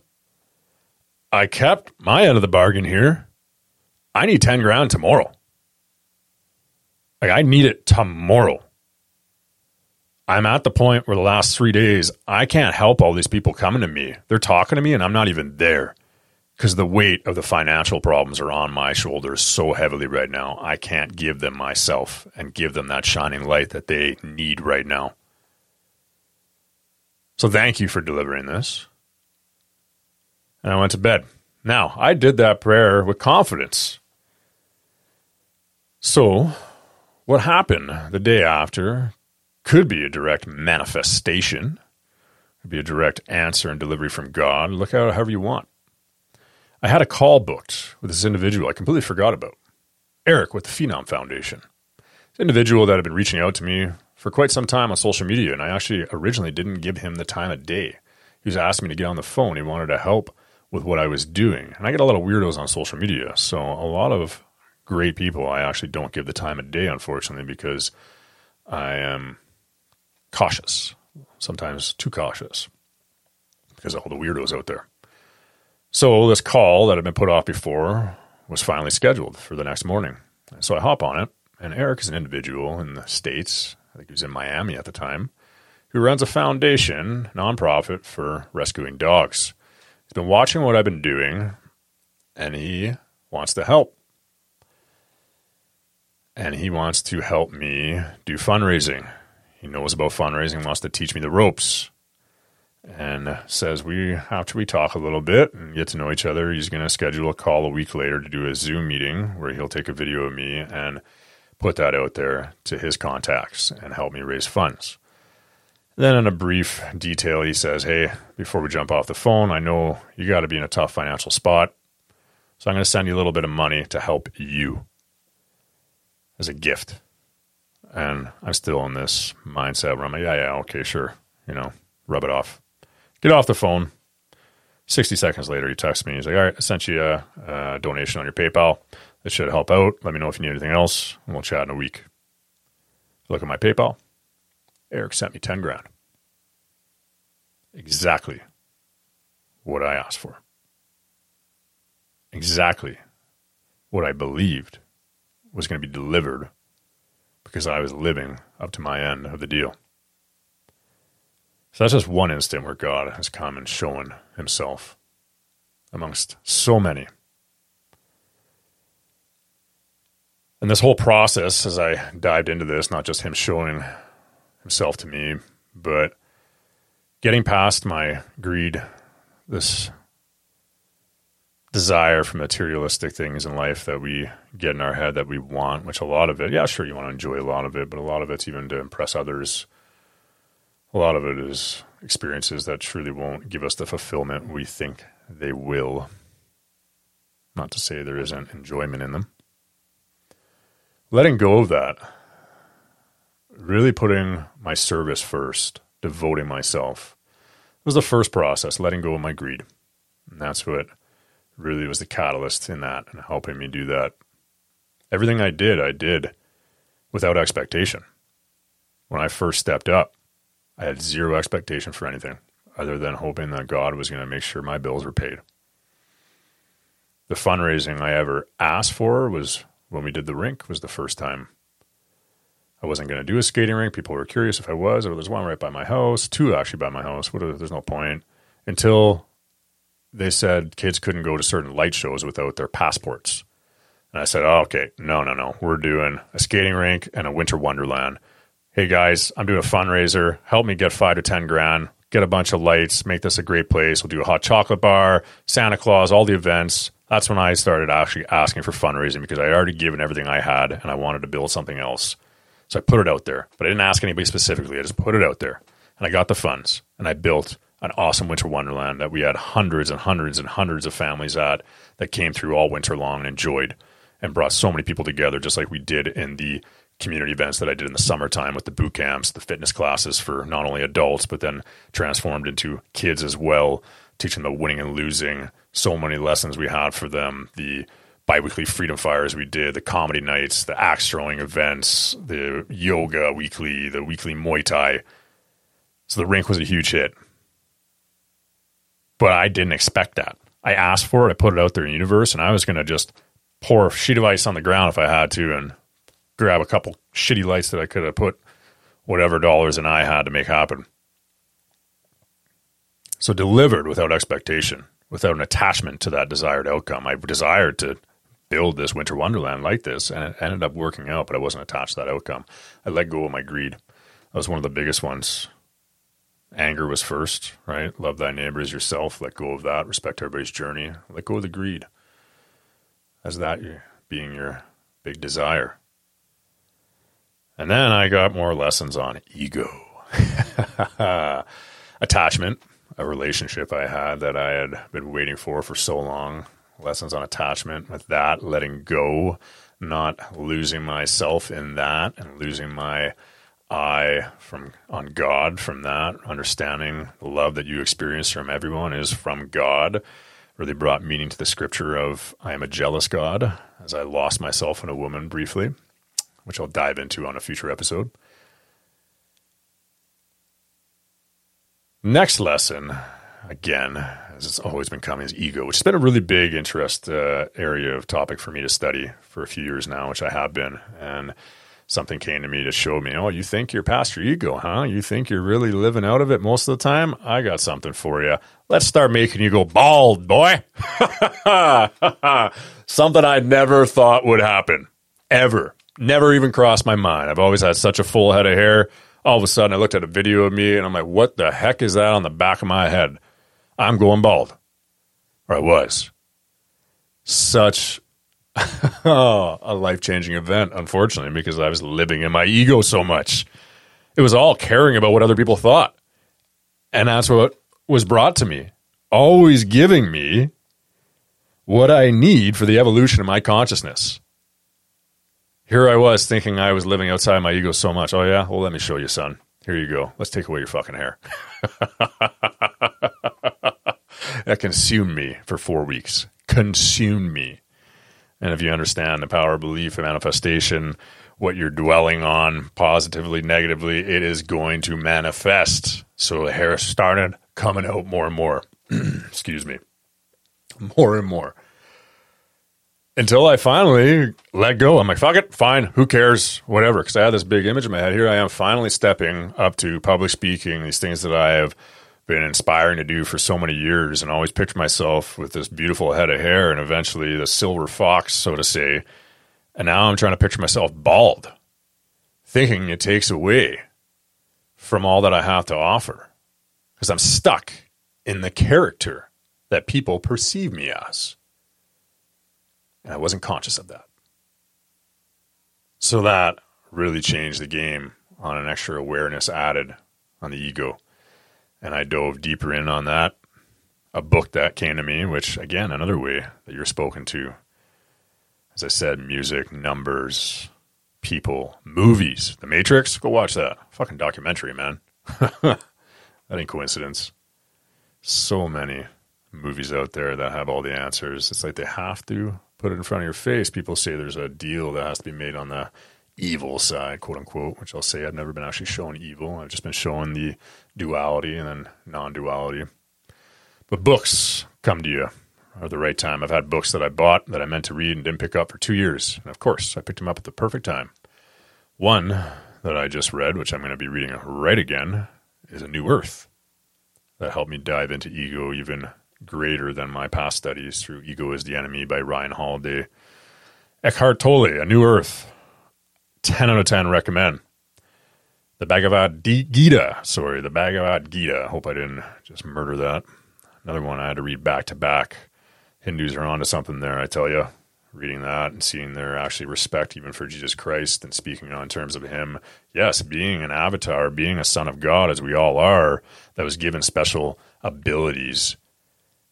I kept my end of the bargain here. I need 10 grand tomorrow. Like, I need it tomorrow. I'm at the point where the last 3 days, I can't help all these people coming to me. They're talking to me and I'm not even there because the weight of the financial problems are on my shoulders so heavily right now. I can't give them myself and give them that shining light that they need right now. So thank you for delivering this. And I went to bed. Now, I did that prayer with confidence. So what happened the day after could be a direct manifestation. Could be a direct answer and delivery from God. Look at it however you want. I had a call booked with this individual I completely forgot about. Eric with the Phenom Foundation. This individual that had been reaching out to me for quite some time on social media, and I actually originally didn't give him the time of day. He was asking me to get on the phone. He wanted to help with what I was doing. And I get a lot of weirdos on social media, so a lot of great people I actually don't give the time of day, unfortunately, because I am cautious, sometimes too cautious, because of all the weirdos out there. So this call that had been put off before was finally scheduled for the next morning. So I hop on it, and Eric is an individual in the States, I think he was in Miami at the time, who runs a foundation, nonprofit, for rescuing dogs. He's been watching what I've been doing, and he wants to help. And he wants to help me do fundraising. He knows about fundraising, wants to teach me the ropes, and says, after we talk a little bit and get to know each other, he's going to schedule a call a week later to do a Zoom meeting where he'll take a video of me and put that out there to his contacts and help me raise funds. Then in a brief detail, he says, hey, before we jump off the phone, I know you got to be in a tough financial spot, so I'm going to send you a little bit of money to help you as a gift. And I'm still in this mindset where I'm like, yeah, okay, sure. You know, rub it off. Get off the phone. 60 seconds later, he texts me. He's like, all right, I sent you a donation on your PayPal. This should help out. Let me know if you need anything else, and we'll chat in a week. Look at my PayPal. Eric sent me 10 grand. Exactly what I asked for. Exactly what I believed was going to be delivered because I was living up to my end of the deal. So that's just one instant where God has come and shown himself amongst so many. And this whole process, as I dived into this, not just him showing himself to me, but getting past my greed, this desire for materialistic things in life that we get in our head that we want, which a lot of it, yeah, sure, you want to enjoy a lot of it, but a lot of it's even to impress others. A lot of it is experiences that truly won't give us the fulfillment we think they will. Not to say there isn't enjoyment in them. Letting go of that, really putting my service first, devoting myself, was the first process, letting go of my greed. And that's what really was the catalyst in that and helping me do that. Everything I did without expectation. When I first stepped up, I had zero expectation for anything other than hoping that God was going to make sure my bills were paid. The fundraising I ever asked for was when we did the rink, was the first time. I wasn't going to do a skating rink. People were curious if I was. There's one right by my house, two actually by my house. There's no point. Until they said kids couldn't go to certain light shows without their passports. And I said, oh, okay, no. We're doing a skating rink and a winter wonderland. Hey guys, I'm doing a fundraiser. Help me get $5 to $10 grand, get a bunch of lights, make this a great place. We'll do a hot chocolate bar, Santa Claus, all the events. That's when I started actually asking for fundraising because I had already given everything I had and I wanted to build something else. So I put it out there, but I didn't ask anybody specifically. I just put it out there and I got the funds and I built an awesome winter wonderland that we had hundreds and hundreds and hundreds of families at that came through all winter long and enjoyed and brought so many people together, just like we did in the community events that I did in the summertime with the boot camps, the fitness classes for not only adults, but then transformed into kids as well, teaching them winning and losing. So many lessons we had for them, the biweekly freedom fires we did, the comedy nights, the axe throwing events, the yoga weekly, the weekly Muay Thai. So the rink was a huge hit. But I didn't expect that. I asked for it. I put it out there in the universe, and I was going to just pour a sheet of ice on the ground if I had to and grab a couple shitty lights that I could have put whatever dollars in I had to make happen. So delivered without expectation, without an attachment to that desired outcome. I desired to build this winter wonderland like this, and it ended up working out, but I wasn't attached to that outcome. I let go of my greed. That was one of the biggest ones. Anger was first, right? Love thy neighbor as yourself. Let go of that. Respect everybody's journey. Let go of the greed. As that being your big desire. And then I got more lessons on ego. Attachment, a relationship I had that I had been waiting for so long. Lessons on attachment with that, letting go, not losing myself in that and losing my eye on God from that. Understanding the love that you experience from everyone is from God. Really brought meaning to the scripture of I am a jealous God, as I lost myself in a woman briefly, which I'll dive into on a future episode. Next lesson, again, as it's always been coming, is ego, which has been a really big interest area of topic for me to study for a few years now, which I have been. And something came to me to show me, oh, you think you're past your ego, huh? You think you're really living out of it most of the time? I got something for you. Let's start making you go bald, boy. Something I never thought would happen, ever. Never even crossed my mind. I've always had such a full head of hair. All of a sudden, I looked at a video of me, and I'm like, what the heck is that on the back of my head? I'm going bald. Or I was. Such a life-changing event, unfortunately, because I was living in my ego so much. It was all caring about what other people thought. And that's what was brought to me. Always giving me what I need for the evolution of my consciousness. Here I was thinking I was living outside my ego so much. Oh, yeah? Well, let me show you, son. Here you go. Let's take away your fucking hair. That consumed me for 4 weeks. Consumed me. And if you understand the power of belief and manifestation, what you're dwelling on positively, negatively, it is going to manifest. So the hair started coming out more and more. Excuse me. More and more. until I finally let go. I'm like, fuck it, fine, who cares, whatever. Because I had this big image in my head. Here I am finally stepping up to public speaking, these things that I have been inspiring to do for so many years, and always picture myself with this beautiful head of hair and eventually the silver fox, so to say. And now I'm trying to picture myself bald, thinking it takes away from all that I have to offer, because I'm stuck in the character that people perceive me as. And I wasn't conscious of that. So that really changed the game on an extra awareness added on the ego. And I dove deeper in on that. A book that came to me, which, again, another way that you're spoken to. As I said, music, numbers, people, movies. The Matrix, go watch that. Fucking documentary, man. That ain't coincidence. So many movies out there that have all the answers. It's like they have to put it in front of your face. People say there's a deal that has to be made on the evil side, quote unquote, which I'll say I've never been actually shown evil. I've just been shown the duality and then non-duality. But books come to you at the right time. I've had books that I bought that I meant to read and didn't pick up for 2 years. And of course, I picked them up at the perfect time. One that I just read, which I'm going to be reading right again, is A New Earth. That helped me dive into ego even greater than my past studies through Ego is the Enemy by Ryan Holiday. Eckhart Tolle, A New Earth. 10 out of 10 recommend. The Bhagavad Gita. The Bhagavad Gita. I hope I didn't just murder that. Another one I had to read back to back. Hindus are onto something there, I tell you. Reading that and seeing their actually respect even for Jesus Christ and speaking in terms of him. Yes, being an avatar, being a son of God, as we all are, that was given special abilities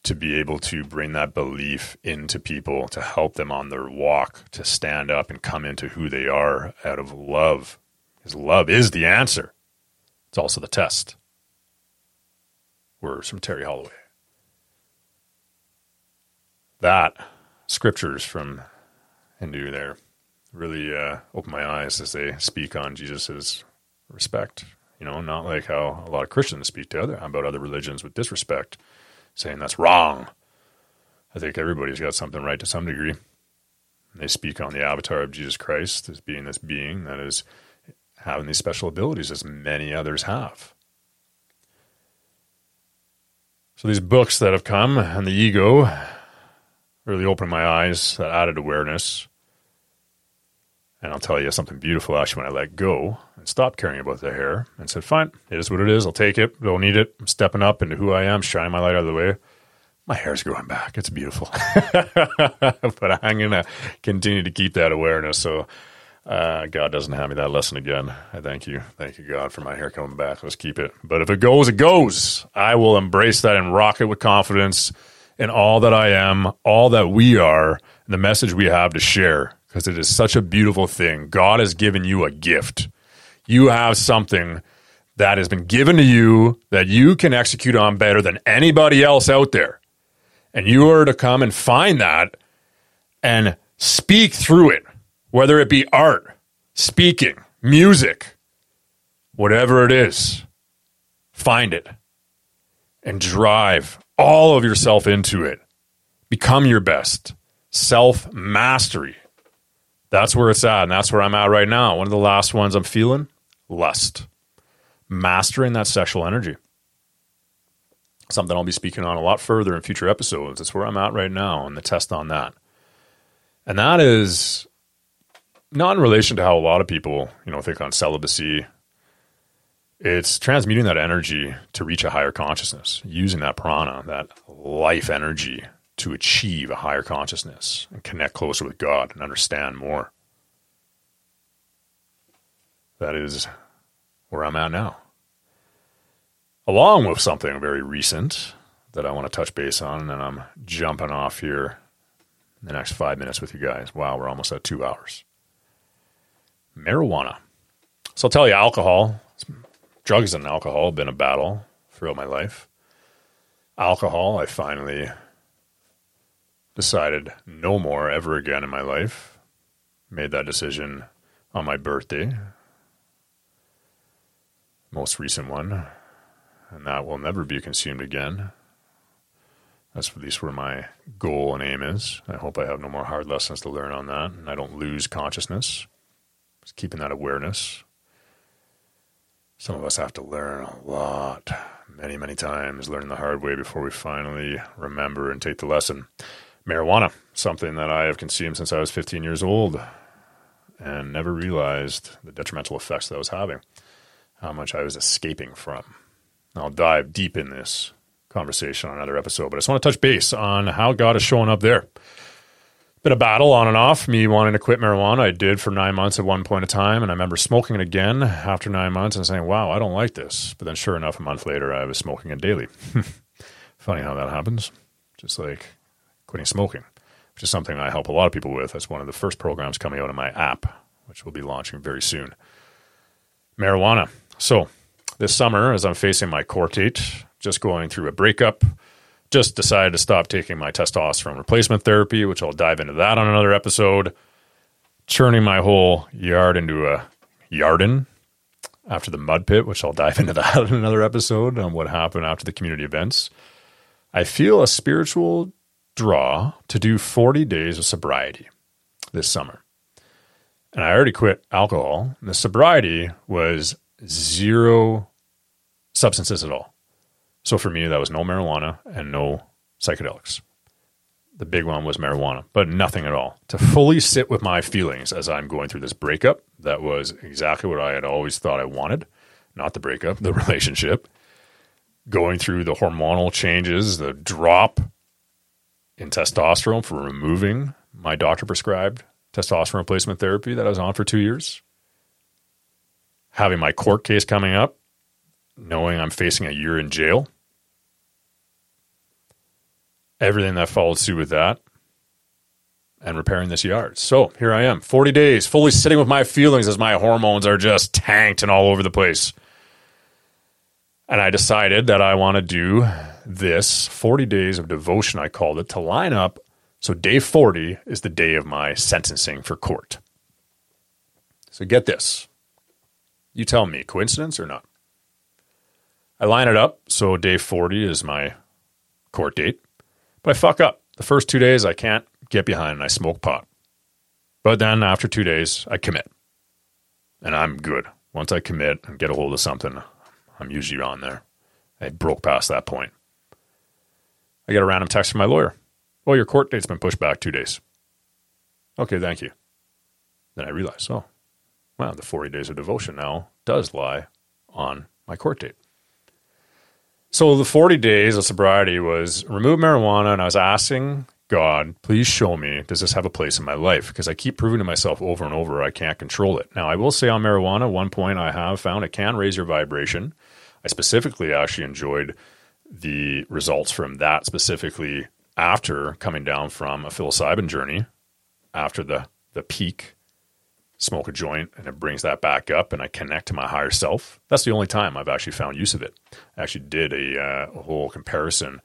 to be able to bring that belief into people, to help them on their walk, to stand up and come into who they are out of love. Because love is the answer. It's also the test. Words from Terry Holloway. That scriptures from Hindu there really opened my eyes as they speak on Jesus's respect. You know, not like how a lot of Christians speak to other about other religions with disrespect, saying that's wrong. I think everybody's got something right to some degree. And they speak on the avatar of Jesus Christ as being this being that is having these special abilities as many others have. So these books that have come and the ego really opened my eyes, that added awareness. And I'll tell you something beautiful actually when I let go and stopped caring about the hair and said, fine, it is what it is. I'll take it. Don't need it. I'm stepping up into who I am, shining my light out of the way. My hair's growing back. It's beautiful. But I'm going to continue to keep that awareness. So God doesn't have me that lesson again. I thank you. Thank you, God, for my hair coming back. Let's keep it. But if it goes, it goes. I will embrace that and rock it with confidence in all that I am, all that we are, and the message we have to share. Because it is such a beautiful thing. God has given you a gift. You have something that has been given to you that you can execute on better than anybody else out there. And you are to come and find that and speak through it, whether it be art, speaking, music, whatever it is. Find it and drive all of yourself into it. Become your best. Self-mastery. That's where it's at, and that's where I'm at right now. One of the last ones I'm feeling, lust. Mastering that sexual energy. Something I'll be speaking on a lot further in future episodes. That's where I'm at right now, and the test on that. And that is not in relation to how a lot of people, think on celibacy. It's transmuting that energy to reach a higher consciousness, using that prana, that life energy, to achieve a higher consciousness and connect closer with God and understand more. That is where I'm at now. Along with something very recent that I want to touch base on, and I'm jumping off here in the next 5 minutes with you guys. Wow, we're almost at 2 hours. Marijuana. So I'll tell you, alcohol, drugs and alcohol have been a battle throughout my life. Alcohol, I finally decided no more ever again in my life. Made that decision on my birthday. Most recent one. And that will never be consumed again. That's at least where my goal and aim is. I hope I have no more hard lessons to learn on that, and I don't lose consciousness. Just keeping that awareness. Some of us have to learn a lot, many, many times, learn the hard way before we finally remember and take the lesson. Marijuana, something that I have consumed since I was 15 years old and never realized the detrimental effects that I was having, how much I was escaping from. I'll dive deep in this conversation on another episode, but I just want to touch base on how God is showing up there. Been a battle on and off, me wanting to quit marijuana. I did for 9 months at one point in time, and I remember smoking it again after 9 months and saying, wow, I don't like this. But then sure enough, a month later, I was smoking it daily. Funny how that happens. Just like quitting smoking, which is something I help a lot of people with. That's one of the first programs coming out of my app, which will be launching very soon. Marijuana. So this summer, as I'm facing my court date, just going through a breakup, just decided to stop taking my testosterone replacement therapy, which I'll dive into that on another episode, churning my whole yard into a yarden after the mud pit, which I'll dive into that in another episode on what happened after the community events. I feel a spiritual draw to do 40 days of sobriety this summer. And I already quit alcohol. And the sobriety was zero substances at all. So for me, that was no marijuana and no psychedelics. The big one was marijuana, but nothing at all. To fully sit with my feelings as I'm going through this breakup, that was exactly what I had always thought I wanted. Not the breakup, the relationship. Going through the hormonal changes, the drop in testosterone for removing my doctor-prescribed testosterone replacement therapy that I was on for 2 years. Having my court case coming up, knowing I'm facing a year in jail. Everything that followed suit with that and repairing this yard. So here I am, 40 days, fully sitting with my feelings as my hormones are just tanked and all over the place. And I decided that I want to do this 40 days of devotion, I called it, to line up. So day 40 is the day of my sentencing for court. So get this. You tell me, coincidence or not? I line it up, so day 40 is my court date. But I fuck up. The first 2 days, I can't get behind, and I smoke pot. But then after 2 days, I commit. And I'm good. Once I commit and get a hold of something, I'm usually on there. I broke past that point. I get a random text from my lawyer. Oh, your court date's been pushed back 2 days. Okay, thank you. Then I realize, oh, wow, the 40 days of devotion now does lie on my court date. So the 40 days of sobriety was remove marijuana, and I was asking God, please show me, does this have a place in my life? Because I keep proving to myself over and over I can't control it. Now, I will say on marijuana, one point I have found it can raise your vibration. I specifically actually enjoyed the results from that specifically after coming down from a psilocybin journey, after the peak, smoke a joint, and it brings that back up, and I connect to my higher self. That's the only time I've actually found use of it. I actually did a whole comparison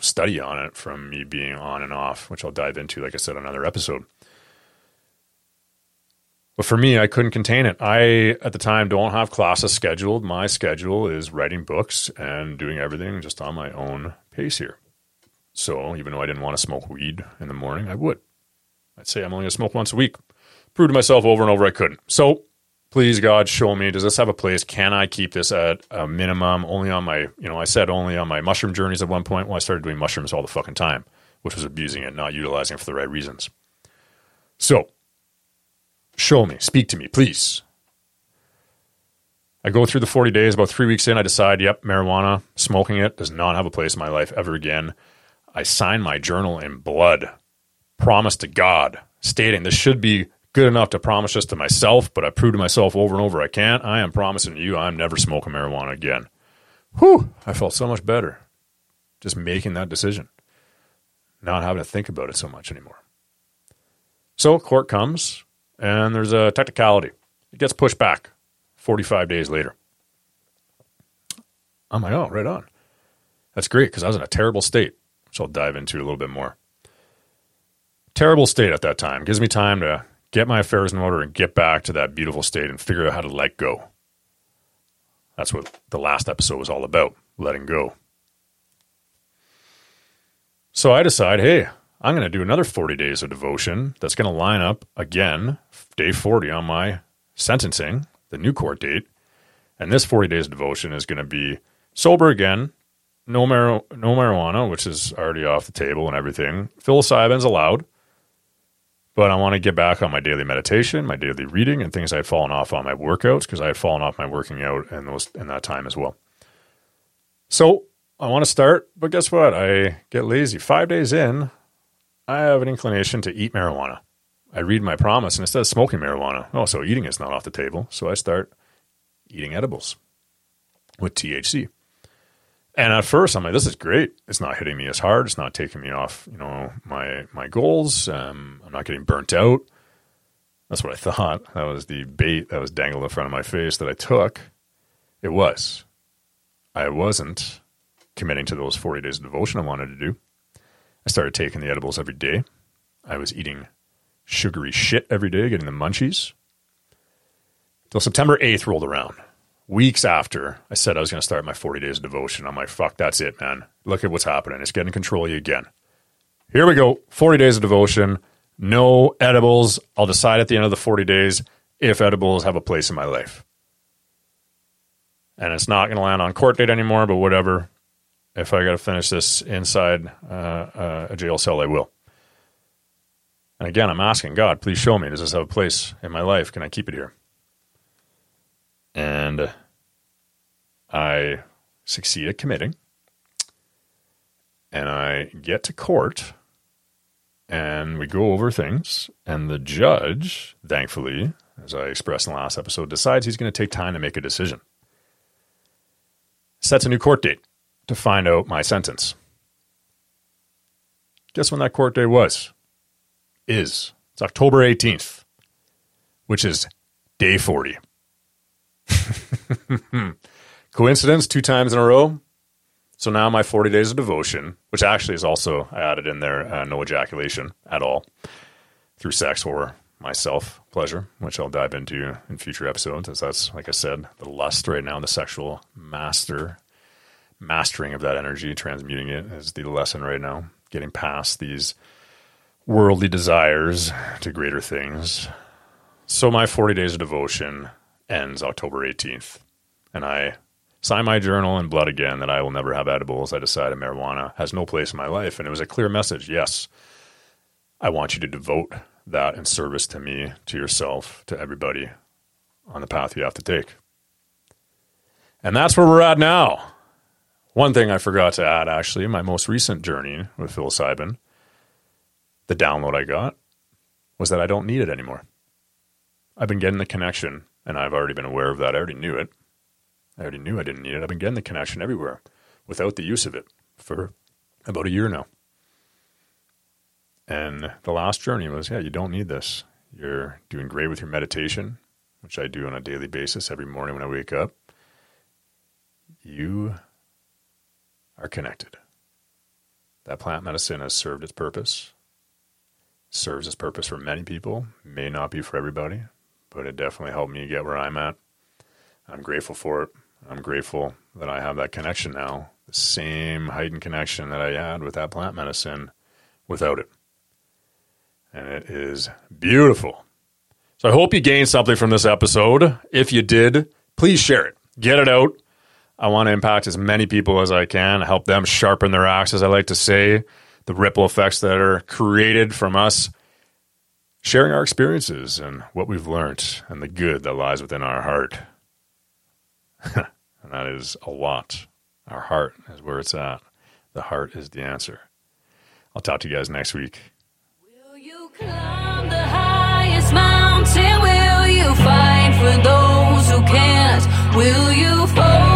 study on it from me being on and off, which I'll dive into, like I said, another episode. But for me, I couldn't contain it. I, at the time, don't have classes scheduled. My schedule is writing books and doing everything just on my own pace here. So even though I didn't want to smoke weed in the morning, I would. I'd say I'm only going to smoke once a week. Prove to myself over and over I couldn't. So please, God, show me, does this have a place? Can I keep this at a minimum? Only on my, I said only on my mushroom journeys at one point. Well, I started doing mushrooms all the fucking time, which was abusing it, not utilizing it for the right reasons. So show me, speak to me, please. I go through the 40 days, about 3 weeks in, I decide, yep, marijuana, smoking it does not have a place in my life ever again. I sign my journal in blood, promise to God, stating this should be good enough to promise this to myself, but I proved to myself over and over I can't. I am promising you I'm never smoking marijuana again. Whew, I felt so much better just making that decision, not having to think about it so much anymore. So court comes, and there's a technicality. It gets pushed back 45 days later. I'm like, oh, right on. That's great, because I was in a terrible state, which I'll dive into a little bit more. Terrible state at that time. Gives me time to get my affairs in order and get back to that beautiful state and figure out how to let go. That's what the last episode was all about, letting go. So I decide, hey, I'm going to do another 40 days of devotion that's going to line up again, day 40 on my sentencing, the new court date. And this 40 days of devotion is going to be sober again, no marijuana, which is already off the table and everything. Psilocybin's allowed. But I want to get back on my daily meditation, my daily reading, and things I had fallen off on my workouts, because I had fallen off my working out in that time as well. So I want to start, but guess what? I get lazy. 5 days in, I have an inclination to eat marijuana. I read my promise, and it says smoking marijuana. Oh, so eating is not off the table. So I start eating edibles with THC. And at first, I'm like, this is great. It's not hitting me as hard. It's not taking me off, you know, my goals. I'm not getting burnt out. That's what I thought. That was the bait that was dangled in front of my face that I took. It was. I wasn't committing to those 40 days of devotion I wanted to do. I started taking the edibles every day. I was eating sugary shit every day, getting the munchies. Till September 8th rolled around. Weeks after, I said I was going to start my 40 days of devotion. I'm like, fuck, that's it, man. Look at what's happening. It's getting control of you again. Here we go. 40 days of devotion. No edibles. I'll decide at the end of the 40 days if edibles have a place in my life. And it's not going to land on court date anymore, but whatever. If I got to finish this inside a jail cell, I will. And again, I'm asking God, please show me. Does this have a place in my life? Can I keep it here? And I succeed at committing, and I get to court, and we go over things, and the judge, thankfully, as I expressed in the last episode, decides he's going to take time to make a decision. Sets a new court date to find out my sentence. Guess when that court date was? It's October 18th, which is day 40. Coincidence, 2 times in a row. So now my 40 days of devotion, which actually is also, I added in there, no ejaculation at all through sex or myself pleasure, which I'll dive into in future episodes, as that's, like I said, the lust right now, the sexual mastering of that energy, transmuting it is the lesson right now, getting past these worldly desires to greater things. So my 40 days of devotion ends October 18th, and I sign my journal in blood again that I will never have edibles. I decided marijuana has no place in my life, and it was a clear message. Yes, I want you to devote that in service to me, to yourself, to everybody on the path you have to take. And that's where we're at now. One thing I forgot to add, actually, my most recent journey with psilocybin, the download I got was that I don't need it anymore. I've been getting the connection. And I've already been aware of that. I already knew it. I already knew I didn't need it. I've been getting the connection everywhere without the use of it for about a year now. And the last journey was, yeah, you don't need this. You're doing great with your meditation, which I do on a daily basis every morning when I wake up. You are connected. That plant medicine has served its purpose. Serves its purpose for many people. May not be for everybody. But it definitely helped me get where I'm at. I'm grateful for it. I'm grateful that I have that connection now, the same heightened connection that I had with that plant medicine without it. And it is beautiful. So I hope you gained something from this episode. If you did, please share it. Get it out. I want to impact as many people as I can, help them sharpen their axe, as I like to say, the ripple effects that are created from us sharing our experiences and what we've learned and the good that lies within our heart. And that is a lot. Our heart is where it's at. The heart is the answer. I'll talk to you guys next week. Will you climb the highest mountain? Will you fight for those who can't? Will you fall?